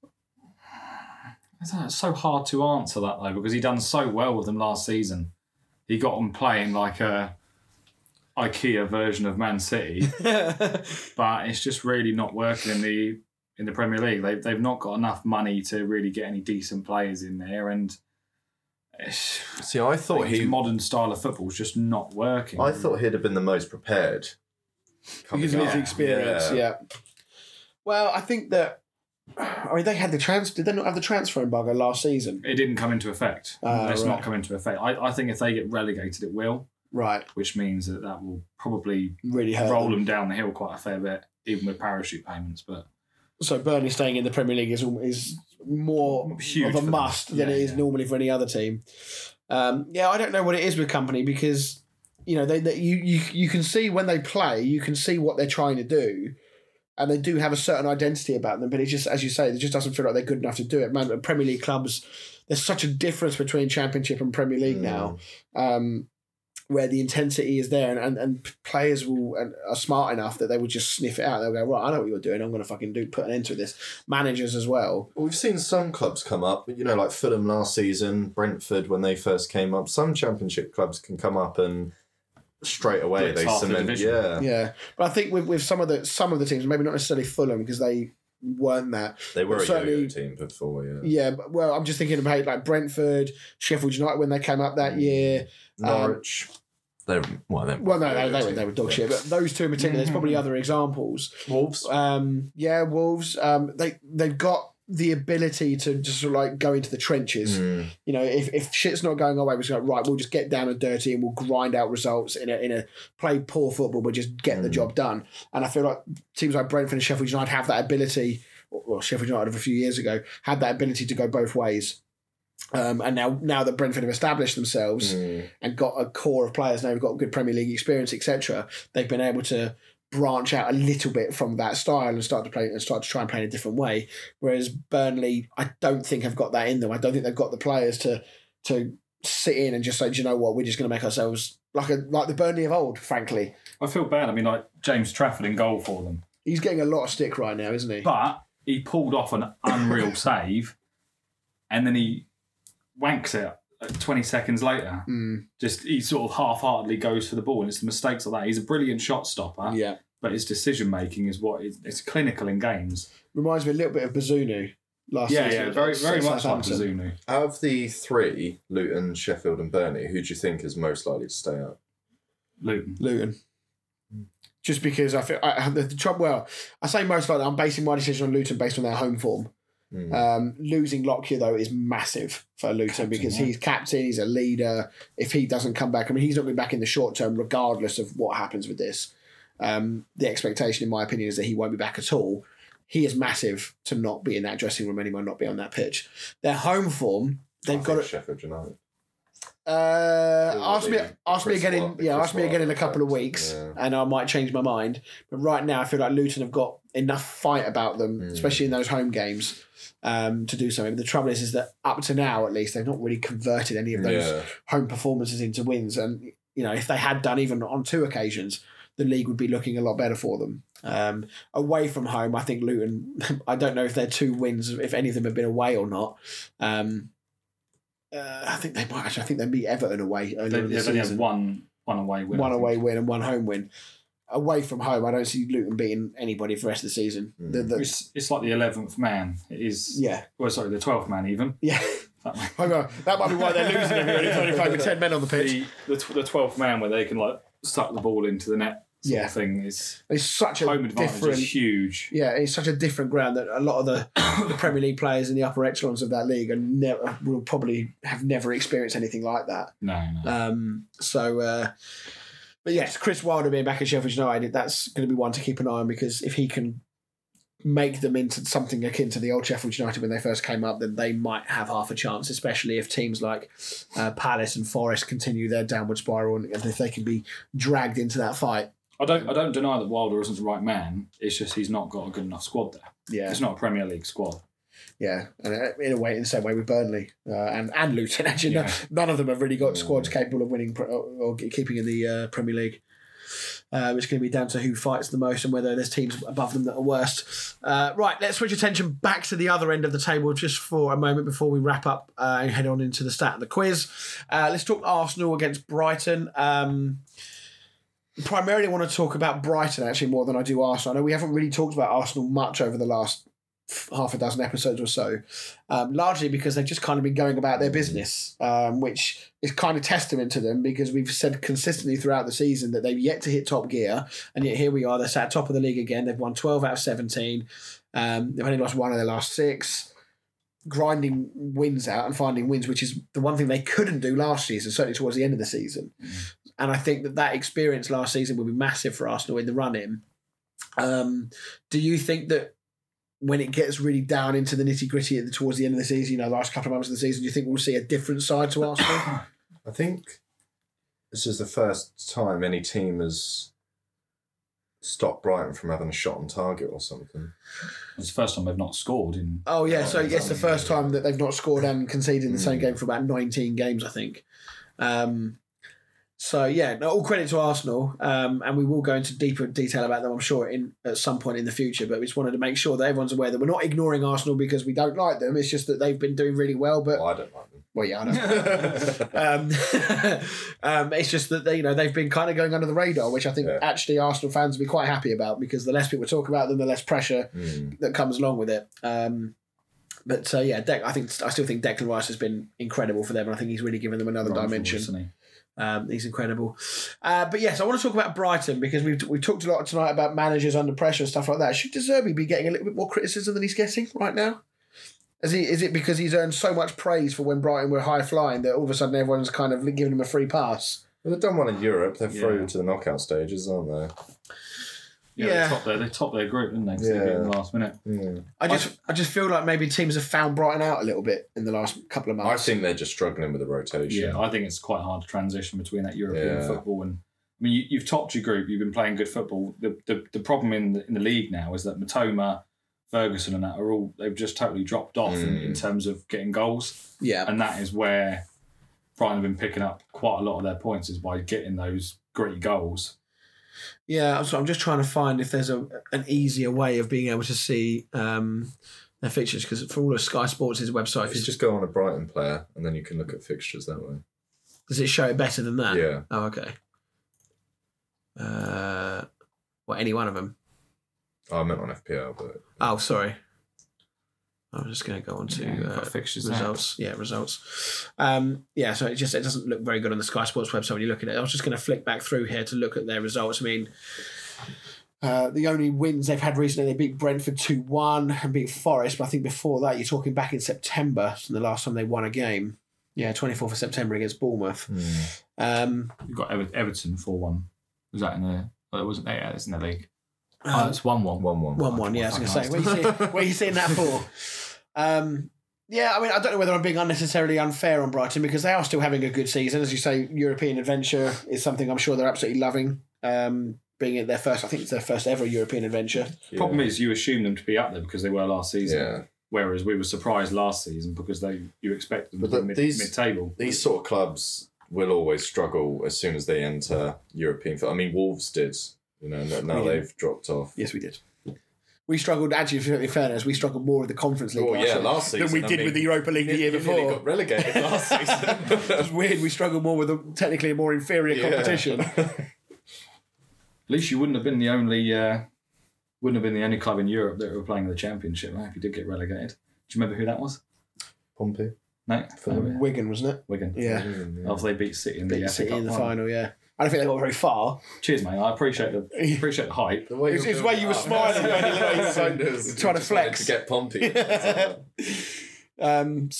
I don't know, it's so hard to answer that though because he done so well with them last season. He got them playing like a IKEA version of Man City, but it's just really not working in the Premier League. They've not got enough money to really get any decent players in there, and his modern style of football is just not working. I thought he'd have been the most prepared because of his experience. Yeah. Well, I think that. I mean, they had the transfer. Did they not have the transfer embargo last season? It didn't come into effect. It's not come into effect. I think if they get relegated, it will. Right. Which means that will probably really roll them down the hill quite a fair bit, even with parachute payments. But so Burnley staying in the Premier League is more huge of a must than it is normally for any other team. I don't know what it is with Kompany because you know you can see when they play, you can see what they're trying to do. And they do have a certain identity about them, but it's just, as you say, it just doesn't feel like they're good enough to do it. Man, Premier League clubs, there's such a difference between Championship and Premier League now, where the intensity is there and players are smart enough that they would just sniff it out. They'll go, right, I know what you're doing. I'm going to fucking put an end to this. Managers as well. We've seen some clubs come up, you know, like Fulham last season, Brentford when they first came up. Some Championship clubs can come up and straight away they cement. Yeah. But I think with some of the teams, maybe not necessarily Fulham because they weren't that. They were a yo-yo team before, yeah. Yeah, but, well, I'm just thinking about like Brentford, Sheffield United when they came up that year. Norwich. They were dog shit. But those two in particular, there's probably other examples. Wolves. Wolves. They've got the ability to just sort of like go into the trenches. You know, if shit's not going our way, we're just like, right, we'll just get down and dirty and we'll grind out results in a play poor football, but just get the job done. And I feel like teams like Brentford and Sheffield United have that ability, or Sheffield United of a few years ago, had that ability to go both ways. And now that Brentford have established themselves and got a core of players, now we've got good Premier League experience, etc., they've been able to branch out a little bit from that style and start to try and play in a different way. Whereas Burnley, I don't think have got that in them. I don't think they've got the players to sit in and just say, do you know what, we're just going to make ourselves like the Burnley of old, frankly. I feel bad. I mean, like James Trafford in goal for them. He's getting a lot of stick right now, isn't he? But he pulled off an unreal save and then he wanks it 20 seconds later. Just he sort of half-heartedly goes for the ball, and it's the mistakes like that. He's a brilliant shot stopper, yeah, but his decision making is what it's clinical in games. Reminds me a little bit of Bazunu last year. Yeah, very, very much like Bazunu. Out of the three, Luton, Sheffield, and Burnley, who do you think is most likely to stay up? Luton. Just because I feel the trouble. Well, I say most likely. I'm basing my decision on Luton based on their home form. Losing Lockyer though is massive for Luton because he's captain, he's a leader. If he doesn't come back, I mean, he's not going back in the short term, regardless of what happens with this. The expectation, in my opinion, is that he won't be back at all. He is massive to not be in that dressing room anymore, not be on that pitch. Their home form, they've got Sheffield United. Ask me again in a couple of weeks, and I might change my mind. But right now, I feel like Luton have got enough fight about them, especially in those home games, to do something. But the trouble is that up to now, at least, they've not really converted any of those home performances into wins. And you know, if they had done even on two occasions, the league would be looking a lot better for them. Away from home, I think Luton. I don't know if their two wins, if any of them have been away or not. I think they might actually. I think they beat Everton away earlier in the season. They have one away win. One away win and one home win. Away from home, I don't see Luton beating anybody for the rest of the season. It's like the 11th man. It is. Yeah. Well, sorry, the 12th man even. Yeah. That might be why they're losing everybody. They've only played with 10 men on the pitch. The 12th man where they can like suck the ball into the net. Yeah, thing is it's such a home advantage is huge. Yeah, it's such a different ground that a lot of the Premier League players in the upper echelons of that league will probably have never experienced anything like that. No. But yes, Chris Wilder being back at Sheffield United, that's going to be one to keep an eye on because if he can make them into something akin to the old Sheffield United when they first came up, then they might have half a chance, especially if teams like Palace and Forest continue their downward spiral and if they can be dragged into that fight. I don't deny that Wilder isn't the right man. It's just he's not got a good enough squad there. Yeah, it's not a Premier League squad. Yeah, and in the same way with Burnley and Luton. Actually, yeah. None of them have really got squads capable of winning or keeping in the Premier League. It's going to be down to who fights the most and whether there's teams above them that are worst. Right, let's switch attention back to the other end of the table just for a moment before we wrap up and head on into the stat and the quiz. Let's talk Arsenal against Brighton. Primarily want to talk about Brighton actually more than I do Arsenal. I know we haven't really talked about Arsenal much over the last half a dozen episodes or so, largely because they've just kind of been going about their business, which is kind of testament to them because we've said consistently throughout the season that they've yet to hit top gear, and yet here we are, they're sat top of the league again. They've won 12 out of 17. They've only lost one of their last six. Grinding wins out and finding wins, which is the one thing they couldn't do last season, certainly towards the end of the season. And I think that experience last season will be massive for Arsenal in the run-in. Do you think that when it gets really down into the nitty-gritty towards the end of the season, you know, the last couple of months of the season, do you think we'll see a different side to Arsenal? I think this is the first time any team has stopped Brighton from having a shot on target or something. It's the first time they've not scored in... Oh, yeah, so yes, the first time that they've not scored and conceded in the same game for about 19 games, I think. So, yeah, no, all credit to Arsenal, and we will go into deeper detail about them, I'm sure, at some point in the future, but we just wanted to make sure that everyone's aware that we're not ignoring Arsenal because we don't like them. It's just that they've been doing really well. But I don't like them. Well, yeah, I don't like them. It's just that they, you know, they've been kind of going under the radar, which I think actually Arsenal fans will be quite happy about, because the less people talk about them, the less pressure that comes along with it. But, yeah, I still think Declan Rice has been incredible for them, and I think he's really given them another dimension. Isn't he? He's incredible. But yes, I want to talk about Brighton, because we've talked a lot tonight about managers under pressure and stuff like that. Should De Zerbi be getting a little bit more criticism than he's getting right now? Is it because he's earned so much praise for when Brighton were high flying that all of a sudden everyone's kind of giving him a free pass? Well, they've done one in Europe. They're through to the knockout stages, aren't they? Yeah. They top their group, didn't they? Because they beat in the last minute. Yeah. I just feel like maybe teams have found Brighton out a little bit in the last couple of months. I think they're just struggling with the rotation. Yeah, I think it's quite hard to transition between that European football and. I mean, you've topped your group. You've been playing good football. The problem in the league now is that Matoma, Ferguson, and that they've just totally dropped off in terms of getting goals. Yeah, and that is where Brighton have been picking up quite a lot of their points, is by getting those gritty goals. Yeah, so I'm just trying to find if there's an easier way of being able to see their fixtures, because for all of Sky Sports' website... If you just go on a Brighton player and then you can look at fixtures that way. Does it show it better than that? Yeah. Oh, okay. Any one of them? I meant on FPL, but... Oh, sorry. I'm just going to go on to fixtures results. Out. Yeah, results. So it doesn't look very good on the Sky Sports website when you look at it. I was just going to flick back through here to look at their results. I mean, the only wins they've had recently, they beat Brentford 2-1 and beat Forest. But I think before that, you're talking back in September, the last time they won a game. Yeah, 24th of September against Bournemouth. Mm. You've got Everton 4-1. Was that in the... Well, it wasn't there. It's in the league. It's 1-1. 1-1, yeah, I was going to say. Where are you seeing that for? I mean, I don't know whether I'm being unnecessarily unfair on Brighton, because they are still having a good season. As you say, European adventure is something I'm sure they're absolutely loving, being at their first, I think it's their first ever European adventure. Yeah. Problem is you assume them to be up there because they were last season, whereas we were surprised last season because you expect them to be mid-table. These sort of clubs will always struggle as soon as they enter European. I mean, Wolves did. You know, now they've dropped off. Yes, we did. We struggled, actually, in fairness, we struggled more with the Conference League last season than we did with the Europa League the year before. We got relegated last season. It's weird, we struggled more with technically a more inferior competition. At least you wouldn't have been the only club in Europe that were playing in the Championship, right? If you did get relegated. Do you remember who that was? Pompey. No. Wigan, wasn't it? Wigan. Yeah. After they beat City in the final, yeah. I don't think they got very far. Cheers, mate. I appreciate the hype. It's where you were smiling when you were trying to flex. To get Pompey. I don't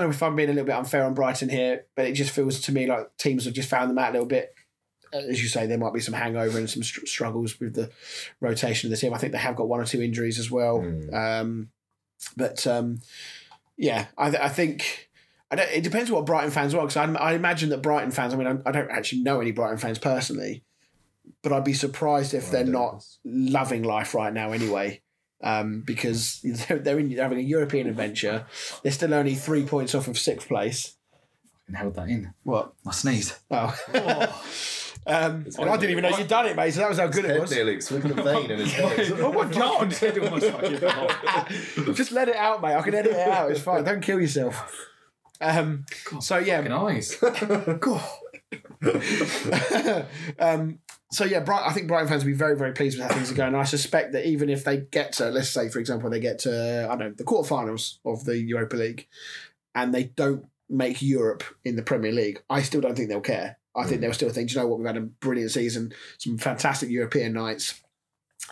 know if I'm being a little bit unfair on Brighton here, but it just feels to me like teams have just found them out a little bit. As you say, there might be some hangover and some struggles with the rotation of the team. I think they have got one or two injuries as well. I think... it depends what Brighton fans want, because I imagine that Brighton fans, I mean, I don't actually know any Brighton fans personally, but I'd be surprised if they're not loving life right now anyway, because they're having a European adventure. They're still only 3 points off of sixth place. I held that in. What? I sneezed. Oh. I didn't even know you'd done it, mate, so that was how good it was. Oh my God. Just let it out, mate. I can edit it out. It's fine. Don't kill yourself. God, so yeah, fucking eyes. God. I think Brighton fans will be very, very pleased with how things are going. And I suspect that even if they get to, let's say, for example, they get to, I don't know, the quarterfinals of the Europa League, and they don't make Europe in the Premier League, I still don't think they'll care. I think they'll still think, do you know what, we've had a brilliant season, some fantastic European nights.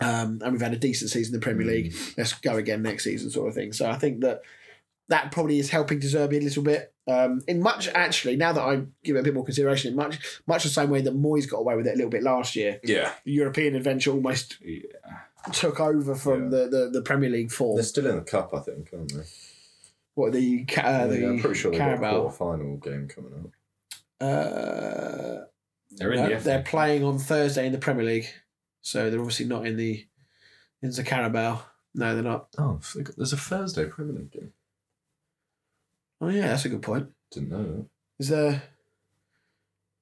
And we've had a decent season in the Premier League. Let's go again next season, sort of thing. So I think that probably is helping De Zerbi a little bit. In much, actually, now that I give it a bit more consideration, in much the same way that Moyes got away with it a little bit last year. Yeah. The European adventure almost took over from the Premier League form. They're still in the cup, I think, aren't they? What, I'm pretty sure they've got a quarter-final game coming up. They're playing on Thursday in the Premier League, so they're obviously not in the Carabao. No, they're not. Oh, there's a Thursday Premier League game. Oh yeah, that's a good point. Didn't know that. Is there?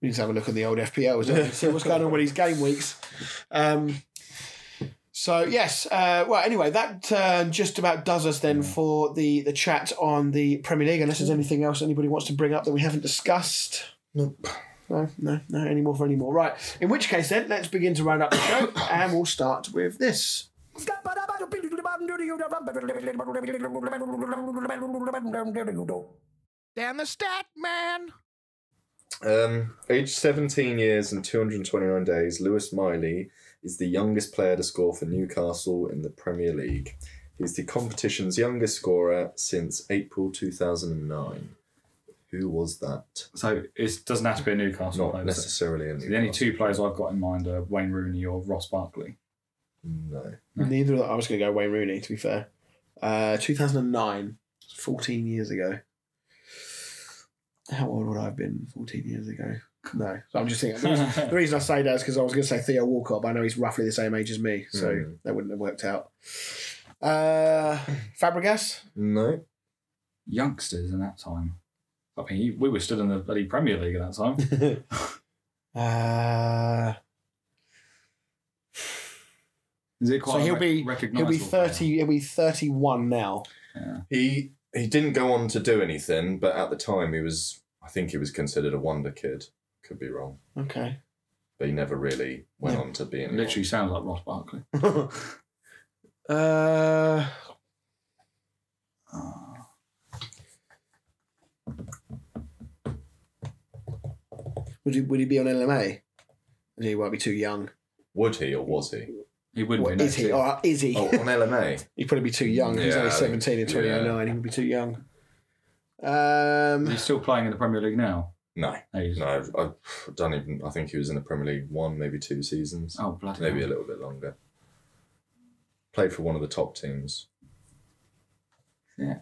We need to have a look at the old FPLs, don't we? See what's going on with these game weeks. So, yes. Well, anyway, that just about does us then for the chat on the Premier League, unless there's anything else anybody wants to bring up that we haven't discussed. Nope. No, any more. Right. In which case, then, let's begin to round up the show, and we'll start with this. Down the stat, man. Aged 17 years and 229 days, Lewis Miley is the youngest player to score for Newcastle in the Premier League. He's the competition's youngest scorer since April 2009. Who was that? So it doesn't have to be a Newcastle player. Not necessarily a Newcastle. The only two players I've got in mind are Wayne Rooney or Ross Barkley. No. Neither of them. I was going to go Wayne Rooney, to be fair. 2009, 14 years ago. How old would I have been 14 years ago? No. So I'm just thinking. The reason I say that is because I was going to say Theo Walcott, but I know he's roughly the same age as me, so that wouldn't have worked out. Fabregas? No. Youngsters in that time. I mean, we were still in the bloody Premier League at that time. Is it quite so he'll be 30. Player? He'll be 31 now. Yeah. He didn't go on to do anything, but at the time he was. I think he was considered a wonder kid. Could be wrong. Okay. But he never really went on to be. Literally sounds like Ross Barkley. Would he be on LMA? He won't be too young. Would he or was he? He wouldn't be. Is he? Or is he? Oh, on LMA? He'd probably be too young. He's only 17 in 2009. He would be too young. He's still playing in the Premier League now? No. I don't even. I think he was in the Premier League one, maybe two seasons. Oh, bloody hell. Maybe a little bit longer. Played for one of the top teams. Yeah.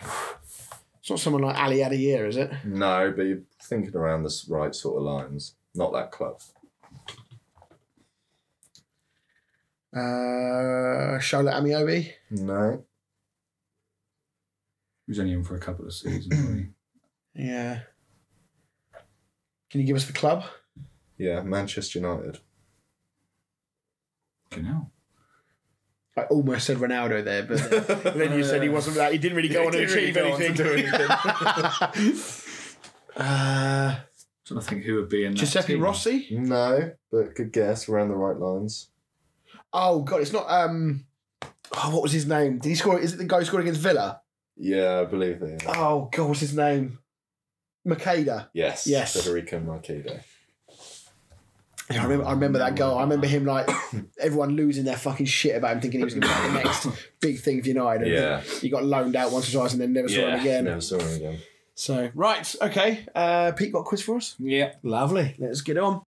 It's not someone like Ali Adebayor, is it? No, but you're thinking around the right sort of lines. Not that close. Shola Amiobi? No. He was only in for a couple of seasons, wasn't he? Yeah. Can you give us the club? Yeah, Manchester United. Good now. I almost said Ronaldo there, but then you said he wasn't. Like, he didn't really go on to achieve anything. I'm trying to think who would be in that. Giuseppe Rossi? No, but good guess. Around the right lines. Oh God, it's not. What was his name? Did he score? Is it the guy who scored against Villa? Yeah, I believe that. Yeah. Oh God, what's his name? Makeda. Yes. Federico Makeda. Yeah, I remember that goal. I remember him, like, everyone losing their fucking shit about him, thinking he was going to be the next big thing for United. Yeah. He got loaned out once or twice and then never saw him again. So, right, okay. Pete got a quiz for us? Yeah. Lovely. Let's get on.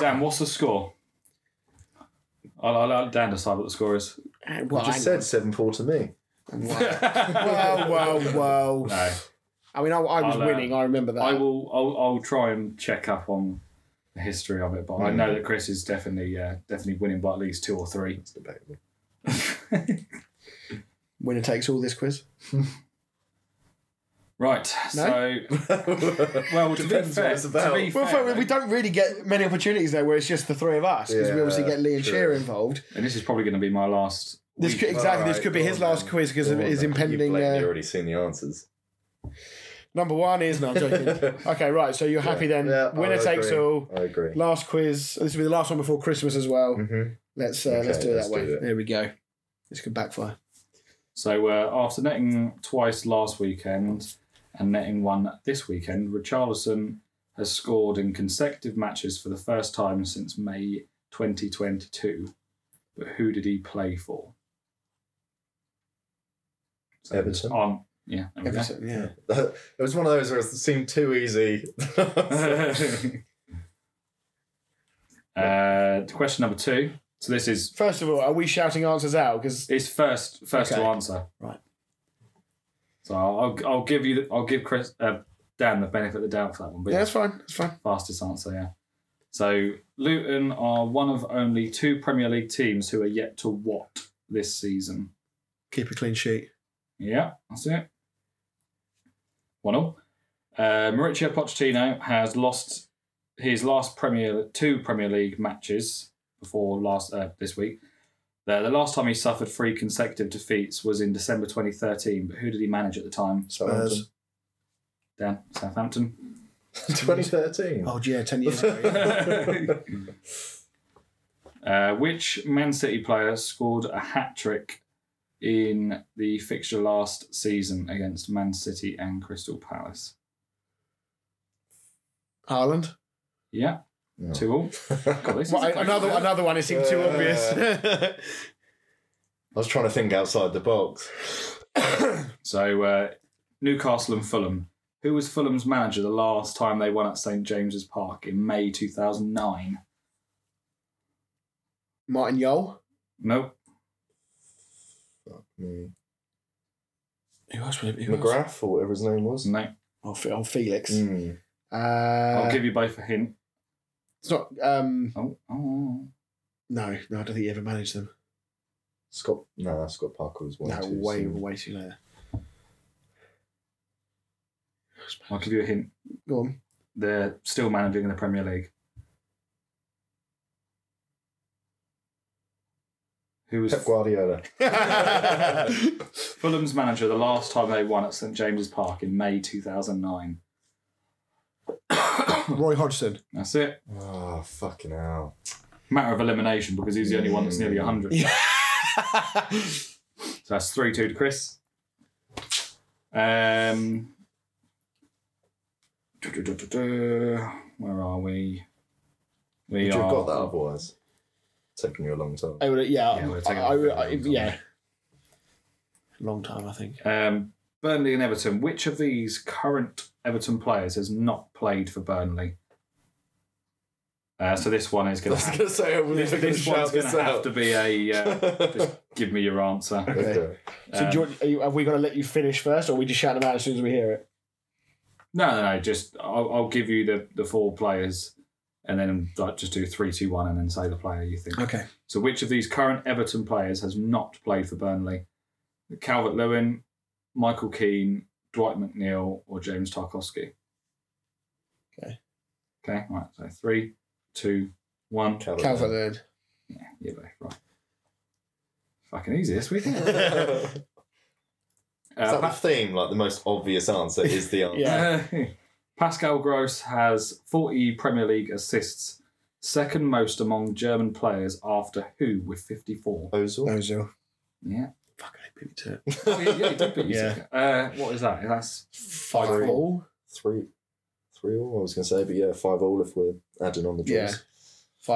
Dan, what's the score? I'll let Dan decide what the score is. Well, you just said 7-4 to me. Well. No. I mean, I was winning. I remember that. I'll try and check up on the history of it, but I know that Chris is definitely winning by at least 2 or 3. It's debatable. Winner takes all this quiz. Right, well, to be fair, we don't really get many opportunities there where it's just the three of us because we obviously get Lee and Shearer involved. And this is probably going to be my last. This could be his last quiz because of his impending. You've already seen the answers. Number one is no, I'm joking. Okay, right. So you're happy then? Yeah, winner takes all. I agree. Last quiz. This will be the last one before Christmas as well. Mm-hmm. Let's do it that way. There we go. This could backfire. So after netting twice last weekend. And netting one this weekend, Richarlison has scored in consecutive matches for the first time since May 2022. But who did he play for? So Everton. Everton. Yeah. It was one of those where it seemed too easy. Question number 2. So this is. First of all, are we shouting answers out? Because it's first to answer. Right. So I'll give Chris Dan the benefit of the doubt for that one. But yeah, that's fine. That's fine. Fastest answer, yeah. So Luton are one of only two Premier League teams who are yet to what this season? Keep a clean sheet. Yeah, that's it. 1-0. Mauricio Pochettino has lost his last two Premier League matches before this week. The last time he suffered three consecutive defeats was in December 2013, but who did he manage at the time? Spurs. Dan, Southampton. 2013? Oh, yeah, 10 years ago. Which Man City player scored a hat-trick in the fixture last season against Man City and Crystal Palace? Haaland? Yeah. No. 2-2. God, another one. It seemed too obvious. I was trying to think outside the box. So Newcastle and Fulham. Who was Fulham's manager the last time they won at St James's Park in May 2009? Martin Yole? Nope. Fuck me. Who else would it be? McGrath or whatever his name was. No. Oh, Felix. Mm. I'll give you both a hint. It's not. No, I don't think he ever managed them. Scott Parker was one. No, too, way too late. I'll give you a hint. Go on. They're still managing in the Premier League. Who was Pep Guardiola? Fulham's manager the last time they won at St James's Park in May 2009. Roy Hodgson. That's it. Oh, fucking hell. Matter of elimination because he's the only one that's nearly 100. Yeah. So that's 3-2 to Chris. Where are we? Would you have got that otherwise? It's taken you a long time. Long time, I think. Burnley and Everton. Which of these current Everton players has not played for Burnley? So this one is going to. I was going to say, this one's going to have to be a. Just give me your answer. Okay. So have we got to let you finish first, or we just shout them out as soon as we hear it? No. Just I'll give you the four players, and then just do 3, 2, 1, and then say the player you think. Okay. So which of these current Everton players has not played for Burnley? Calvert-Lewin, Michael Keane, Dwight McNeil, or James Tarkowski? Okay, right, so 3, 2, 1. Calvert-Lewin. Yeah, you're both right. Fucking easy this week. Is that the theme? Like the most obvious answer is the answer. Yeah. Pascal Gross has 40 Premier League assists, second most among German players after who with 54? Ozil. Yeah. Fuck, I beat me to it. Oh, yeah, you did beat me to it. What is that? That's 5-5 all? 3-3 all, I was going to say, but yeah, 5-5 if we're adding on the draws. Yeah,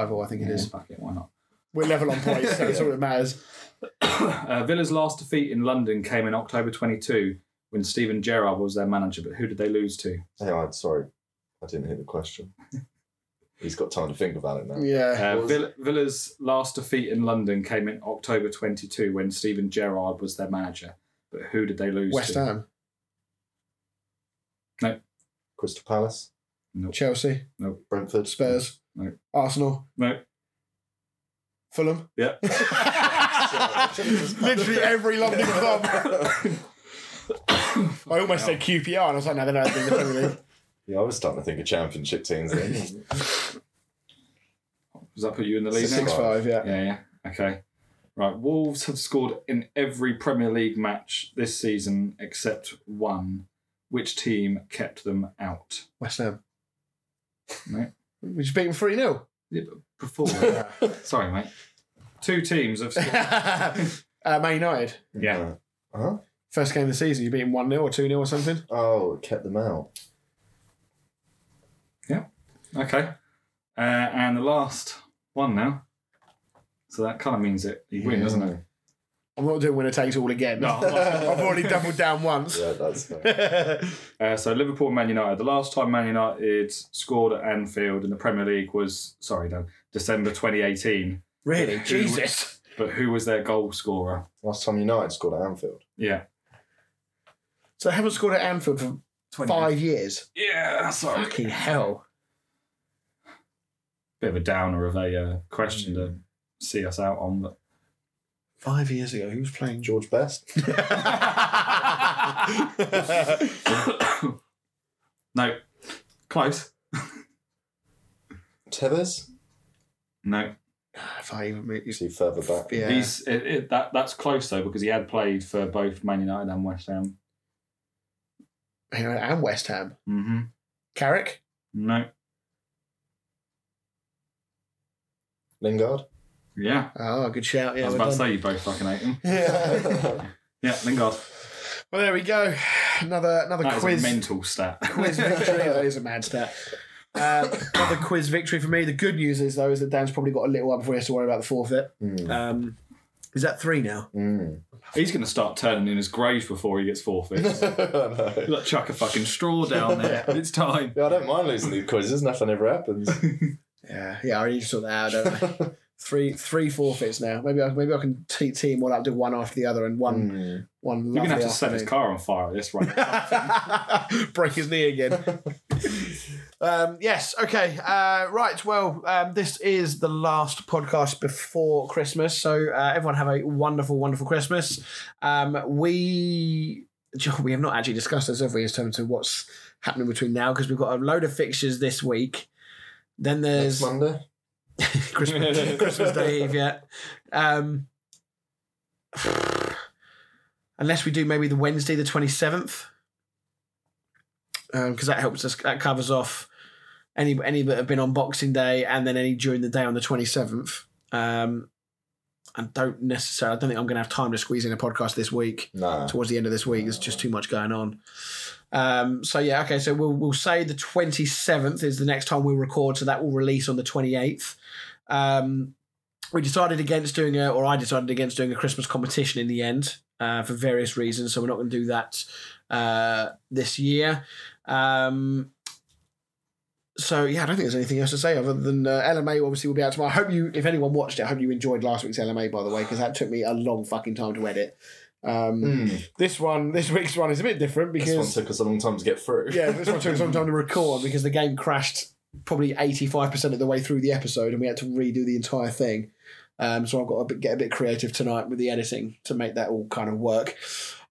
5-5, I think it is. Fuck it, why not? We're level on points, so that's all that matters. Villa's last defeat in London came in October 22 when Steven Gerrard was their manager, but who did they lose to? Hey, sorry, I didn't hear the question. He's got time to think about it now. Yeah. Villa's last defeat in London came in October 22 when Steven Gerrard was their manager. But who did they lose to? West Ham. No. Crystal Palace. No. Chelsea. No. Brentford. Spurs. No. Arsenal. No. Fulham. Yeah. Literally every London club. I almost said QPR and I was like, no, they're not in the Premier League. Yeah, I was starting to think of championship teams then. Does that put you in the lead? 6-5, yeah. Yeah. Okay. Right. Wolves have scored in every Premier League match this season except one. Which team kept them out? West Ham. No. We just beat them 3-0. Yeah, before that. Sorry, mate. Two teams have scored. Man United. Yeah. Uh-huh. First game of the season, you beat them 1-0 or 2-0 or something? Oh, it kept them out. Yeah. Okay. And the last one now. So that kind of means it. You win, doesn't it? I'm not doing winner takes all again. No, I've already doubled down once. Yeah, that's fair. So Liverpool and Man United. The last time Man United scored at Anfield in the Premier League was, December 2018. Really? Jesus. But who was their goal scorer? Last time United scored at Anfield. Yeah. So they haven't scored at Anfield for 5 years. Yeah, that's fucking hell. Bit of a downer of a question to see us out on, but 5 years ago, who was playing George Best? No, close. Tevez? No. If I even make you see further back, yeah. That's close though, because he had played for both Man United and West Ham. And West Ham. Mm-hmm. Carrick? No. Lingard? Yeah. Oh, good shout. Yeah, I was about to say you both fucking hate him. Yeah. Yeah, Lingard. Well, there we go. Another that quiz. Is a mental stat. Quiz victory. That is a mad stat. Another quiz victory for me. The good news is though is that Dan's probably got a little one before he has to worry about the forfeit. Is that 3 now? He's going to start turning in his grave before he gets forfeits. No. Like chuck a fucking straw down there. It's time. Yeah, I don't mind losing these quizzes. Nothing ever happens. yeah, I need to sort that out, don't I? Three forfeits now. Maybe I can team one up, do one after the other, and one. You're gonna have to set his car on fire at this rate. Break his knee again. Yes. Okay. Right. Well, this is the last podcast before Christmas, so everyone have a wonderful, wonderful Christmas. We have not actually discussed this, have we, in terms of what's happening between now, because we've got a load of fixtures this week. Then there's next Monday. Christmas Day Eve, yeah. Unless we do maybe the Wednesday, the 27th, because that helps us. That covers off any that have been on Boxing Day and then any during the day on the 27th. I don't think I'm going to have time to squeeze in a podcast this week. No. Towards the end of this week, there's just too much going on. So yeah, okay. So we'll say the 27th is the next time we record. So that will release on the 28th. We decided against doing a Christmas competition in the end for various reasons. So we're not going to do that this year. So yeah, I don't think there's anything else to say other than LMA obviously will be out tomorrow. I hope if anyone watched it, I hope you enjoyed last week's LMA, by the way, because that took me a long fucking time to edit. This week's one is a bit different because this one took us a long time to get through. Yeah, this one took us a long time to record because the game crashed probably 85% of the way through the episode, and we had to redo the entire thing. So I've got to get a bit creative tonight with the editing to make that all kind of work.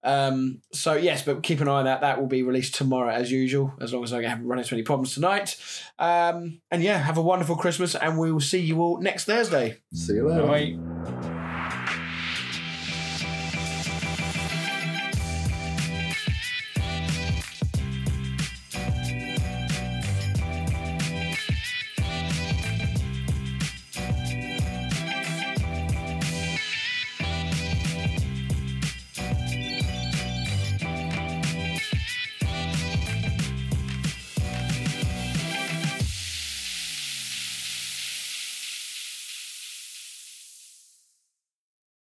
So yes, but keep an eye on that. That will be released tomorrow as usual, as long as I haven't run into any problems tonight. And yeah, have a wonderful Christmas, and we will see you all next Thursday. See you later. Bye.